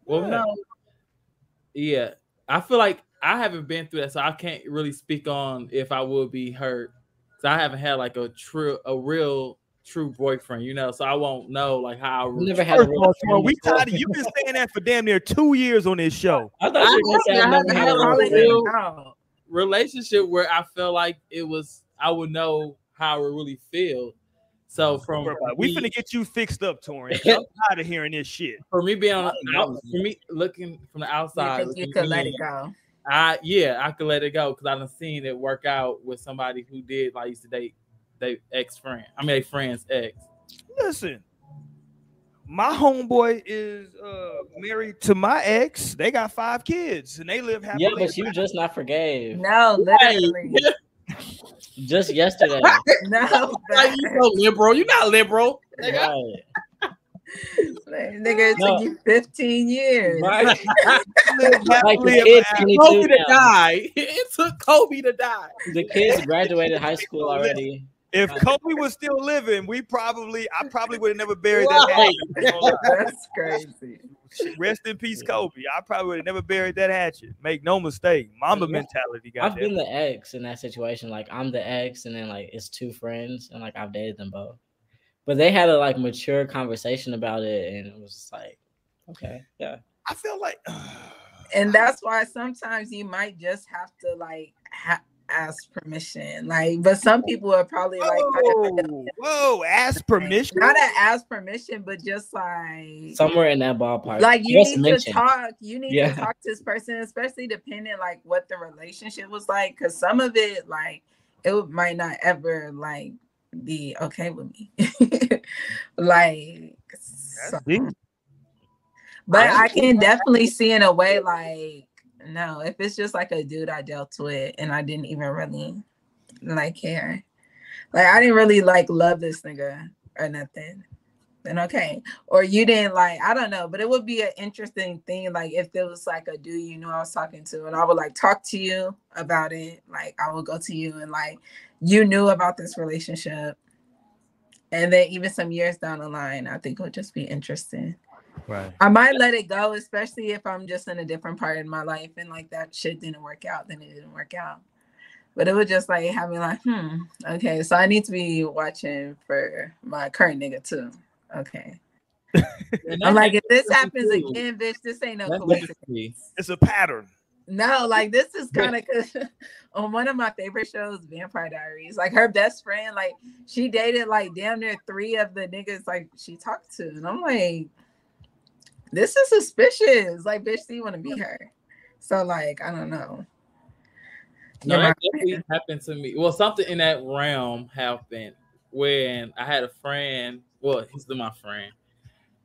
Well, yeah. No, yeah, I feel like I haven't been through that, so I can't really speak on if I will be hurt. So I haven't had like a real true boyfriend, you know, so I won't know like how. We tired of you been saying that for damn near 2 years on this show. I thought I had a real relationship where I felt like it was I would know how it really feel. So from we finna get you fixed up, Torin. I'm tired of hearing this shit. For me being on for me looking from the outside, you could let it go. I could let it go because I've seen it work out with somebody who did like used to date. A friend's ex. Listen, my homeboy is married to my ex. They got 5 kids and they live happily. Yeah, but you just not forgave. No, literally. Just yesterday. No, like, you're so liberal. You're not liberal. Nigga, right. Nigga, it took you 15 years. Right. Like the kids Kobe to die. It took Kobe to die. The kids graduated high school already. If Kobe was still living, I probably would have never buried that hatchet. That's crazy. Rest in peace, Kobe. I probably would have never buried that hatchet. Make no mistake. Mamba mentality. I've been the ex in that situation. Like, I'm the ex, and then, like, it's 2 friends, and, like, I've dated them both. But they had a, like, mature conversation about it, and it was just like, okay, yeah. I feel like... And that's why sometimes you might just have to, like... ask permission, like, but some people are probably like, ask permission, not to ask permission, but just like somewhere in that ballpark, like you just need to talk. You need to talk to this person, especially depending like what the relationship was like, because some of it, like, it might not ever like be okay with me, like. So. But I can definitely see in a way like. No, if it's just like a dude I dealt with and I didn't even really like care, like I didn't really like love this nigga or nothing, then okay. Or you didn't like, I don't know, but it would be an interesting thing, like if there was like a dude you know I was talking to and I would like talk to you about it, like I would go to you and like you knew about this relationship, and then even some years down the line, I think it would just be interesting. Right. I might let it go, especially if I'm just in a different part of my life and like that shit didn't work out, then it didn't work out. But it was just like have me like, okay, so I need to be watching for my current nigga too. Okay. I'm like, if this happens again, bitch, this ain't no coincidence. It's a pattern. No, like this is kind of on one of my favorite shows, Vampire Diaries. Like her best friend, like she dated like damn near 3 of the niggas like she talked to, and I'm like. This is suspicious. Like, bitch, do you want to be her? So, like, I don't know. No, that definitely happened to me. Well, something in that realm happened when I had a friend. Well, he's still my friend.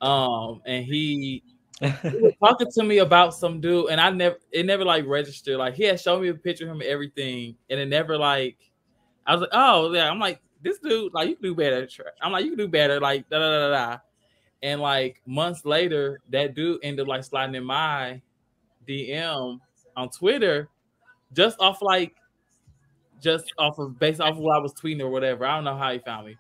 And he was talking to me about some dude, and it never like registered. Like, he had shown me a picture of him and everything, and it never like I was like, oh yeah. I'm like, this dude, like, you can do better. I'm like, you can do better, like da da da da. And like months later, that dude ended up like sliding in my DM on Twitter, based off of what I was tweeting or whatever. I don't know how he found me,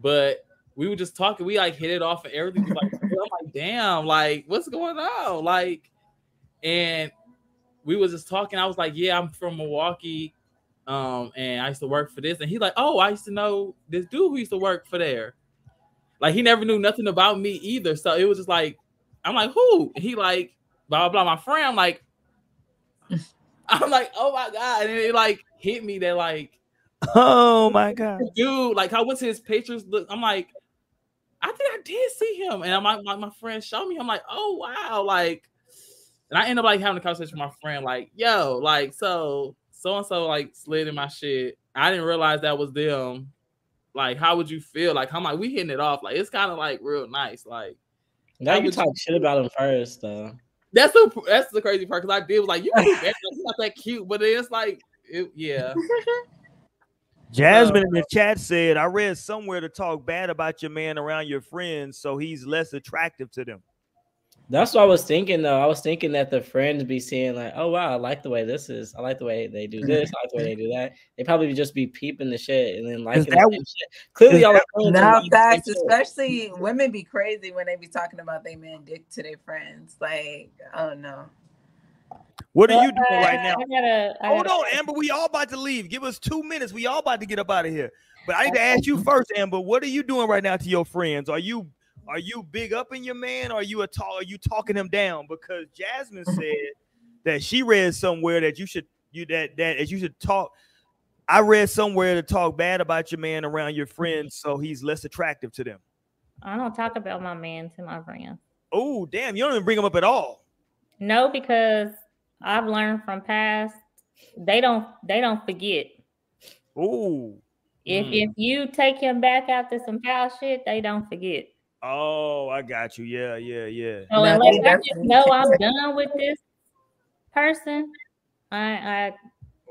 but we were just talking. We like hit it off and everything. I'm like, damn, like what's going on? Like, And we was just talking. I was like, yeah, I'm from Milwaukee. And I used to work for this. And he's like, oh, I used to know this dude who used to work for there. Like, he never knew nothing about me either. So it was just like, I'm like, who? And he like, blah, blah, blah, my friend. I'm like, oh, my God. And it like hit me that like, oh, my God. Dude, like, I went to his pictures. Look, I'm like, I think I did see him. And I'm like, my friend showed me. I'm like, oh, wow. Like, and I end up like having a conversation with my friend. Like, yo, like, so-and-so like slid in my shit. I didn't realize that was them. Like, how would you feel? Like, I'm like, we hitting it off. Like, it's kind of like real nice. Like, now you talk shit about him first, though. That's the crazy part, because I did was like, you know, that's not that cute, but it's like, yeah. Jasmine in the chat said, I read somewhere to talk bad about your man around your friends, so he's less attractive to them. That's what I was thinking, though. I was thinking that the friends be seeing like, oh, wow, I like the way this is. I like the way they do this. I like the way they do that. They probably just be peeping the shit and then liking the shit. Clearly, all the now facts, especially women be crazy when they be talking about they man dick to their friends. Like, oh, no. What are you doing right now? Hold on, Amber. We all about to leave. Give us 2 minutes. We all about to get up out of here. But I need to ask you first, Amber, what are you doing right now to your friends? Are you big up in your man? Or are you talking him down? Because Jasmine said that she read somewhere that you should talk. I read somewhere to talk bad about your man around your friends, so he's less attractive to them. I don't talk about my man to my friends. Oh, damn! You don't even bring him up at all. No, because I've learned from past. They don't forget. Oh. If you take him back after some foul shit, they don't forget. Oh, I got you. Yeah, yeah, yeah. So unless I just know I'm done with this person, I.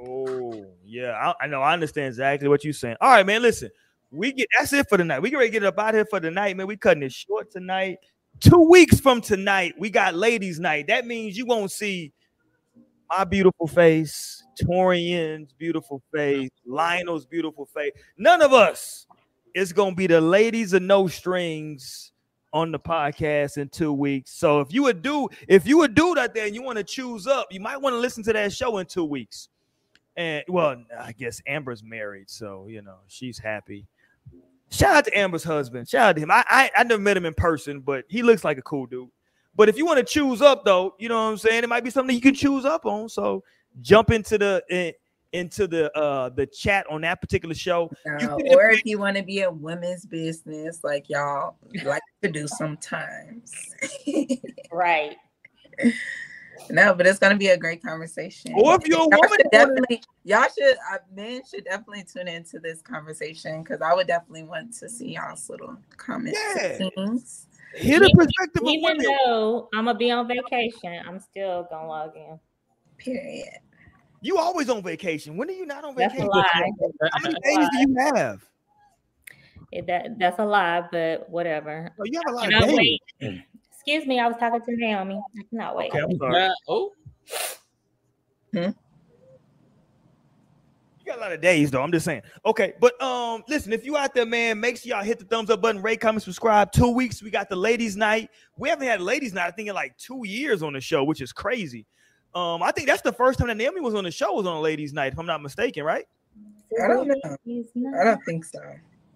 Oh, yeah. I know. I understand exactly what you're saying. All right, man. Listen, that's it for tonight. We get ready to get up out here for tonight, man. We cutting it short tonight. 2 weeks from tonight, we got ladies' night. That means you won't see my beautiful face, Torian's beautiful face, Lionel's beautiful face. None of us. It's going to be the ladies of no strings on the podcast in 2 weeks. So if you would do that there and you want to choose up, you might want to listen to that show in 2 weeks. And well, I guess Amber's married, so, you know, she's happy. Shout out to Amber's husband. Shout out to him. I never met him in person, but he looks like a cool dude. But if you want to choose up, though, you know what I'm saying? It might be something you can choose up on. So jump into the chat on that particular show, or if you want to be a women's business like y'all like to do sometimes, right? No, but it's gonna be a great conversation. Or if you're a woman, men should definitely tune into this conversation, because I would definitely want to see y'all's little comments. Yeah. Hear the perspective of women. Even though I'm gonna be on vacation, I'm still gonna log in. Period. You always on vacation. When are you not on vacation? That's a lie. How many days do you have? That's a lie, but whatever. Oh, you have a lot of days. Excuse me, I was talking to Naomi. I cannot wait. Okay, I'm sorry. You got a lot of days, though. I'm just saying. Okay, but listen, if you out there, man, make sure y'all hit the thumbs up button, rate, comment, subscribe. 2 weeks, we got the ladies' night. We haven't had ladies' night, I think, in like 2 years on the show, which is crazy. I think that's the first time that Naomi was on the show was on Ladies Night, if I'm not mistaken, right? I don't know. I don't think so.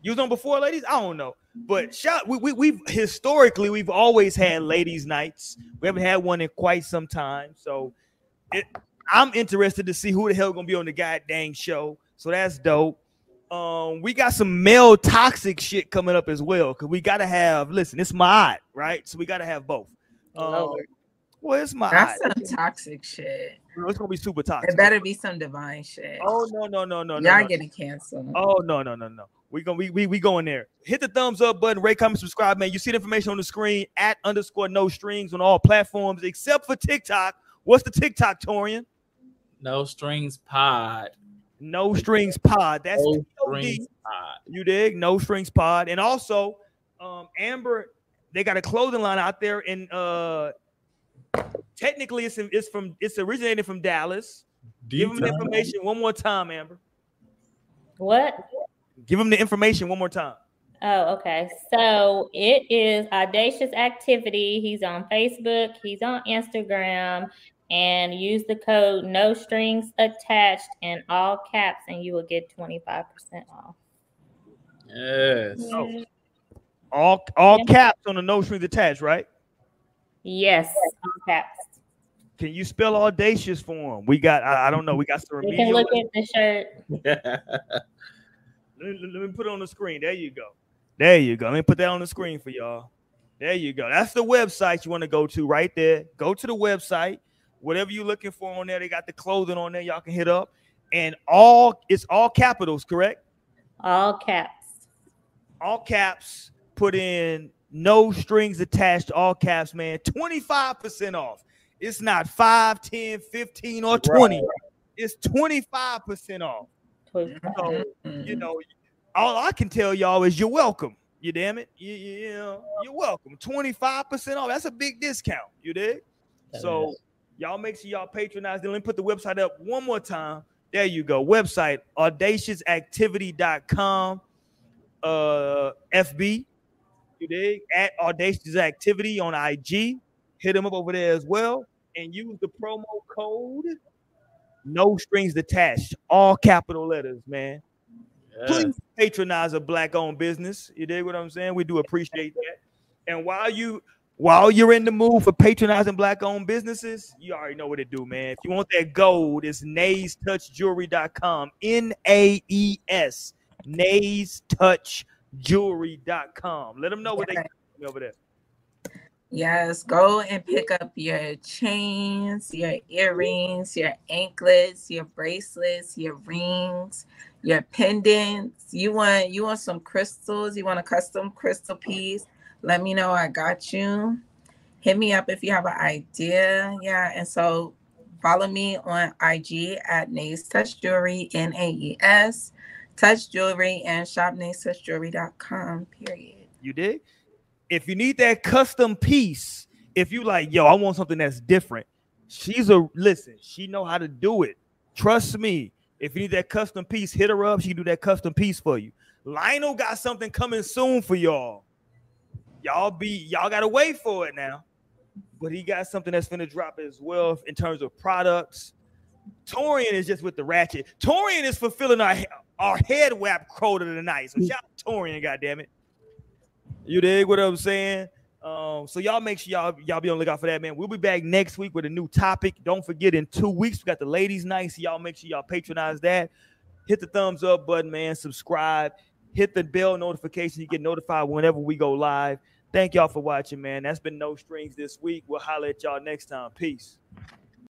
You was on before Ladies? I don't know. But we've historically, we've always had Ladies Nights. We haven't had one in quite some time. So I'm interested to see who the hell going to be on the goddamn show. So that's dope. We got some male toxic shit coming up as well. Because we got to have, listen, it's my odd, right? So we got to have both. Well, it's my that's some toxic shit. It's gonna be super toxic. It better be some divine shit. Oh no! Y'all getting canceled. Oh no! We going there. Hit the thumbs up button, rate, comment, subscribe, man. You see the information on the screen @_no strings on all platforms except for TikTok. What's the TikTok, Torian? No Strings Pod. No Strings Pod. That's no Strings Pod. You dig? No Strings Pod. And also, Amber, they got a clothing line out there in technically, it's originated from Dallas. Give them the information one more time, Amber. What? Give them the information one more time. Oh, okay. So it is Audacious Activity. He's on Facebook. He's on Instagram. and use the code no strings attached in all caps and you will get 25% off. Yes. Yeah. Oh. All caps on the no strings attached, right? Yes, all caps. Can you spell audacious for him? We got, I don't know. We got some. You can look at the shirt. let me put it on the screen. There you go. There you go. Let me put that on the screen for y'all. There you go. That's the website you want to go to right there. Go to the website. Whatever you're looking for on there, they got the clothing on there. Y'all can hit up. And it's all capitals, correct? All caps. All caps. Put in no strings attached. All caps, man. 25% off. It's not 5, 10, 15, or 20. Right. It's 25% off. So, you know, all I can tell y'all is you're welcome. You damn it. You know, you're welcome. 25% off. That's a big discount. You dig? So y'all make sure y'all patronize. Then let me put the website up one more time. There you go. Website, audaciousactivity.com. FB. You dig? At Audacious Activity on IG. Hit them up over there as well and use the promo code no strings attached, all capital letters, man. Yeah. Please patronize a black-owned business. You dig what I'm saying? We do appreciate that. And while you're in the mood for patronizing black-owned businesses, you already know what to do, man. If you want that gold, it's Nay's Touch Jewelry.com. N-A-E-S. Nay's Touch Jewelry.com. Let them know what they got over there. Yes, go and pick up your chains, your earrings, your anklets, your bracelets, your rings, your pendants. You want some crystals? You want a custom crystal piece? Let me know. I got you. Hit me up if you have an idea. Yeah, and so follow me on IG at Nay's Touch Jewelry, N-A-E-S, Touch Jewelry, and shop Nay'sTouchJewelry.com, period. You dig? If you need that custom piece, if you like, yo, I want something that's different. She know how to do it. Trust me. If you need that custom piece, hit her up. She can do that custom piece for you. Lionel got something coming soon for y'all. Y'all gotta wait for it now. But he got something that's finna drop as well in terms of products. Torian is just with the ratchet. Torian is fulfilling our head wrap quota tonight. So shout out to Torian, goddammit. You dig what I'm saying? So y'all make sure y'all be on the lookout for that, man. We'll be back next week with a new topic. Don't forget, in 2 weeks, we got the ladies' night. So y'all make sure y'all patronize that. Hit the thumbs up button, man. Subscribe. Hit the bell notification. You get notified whenever we go live. Thank y'all for watching, man. That's been No Strings this week. We'll holler at y'all next time. Peace.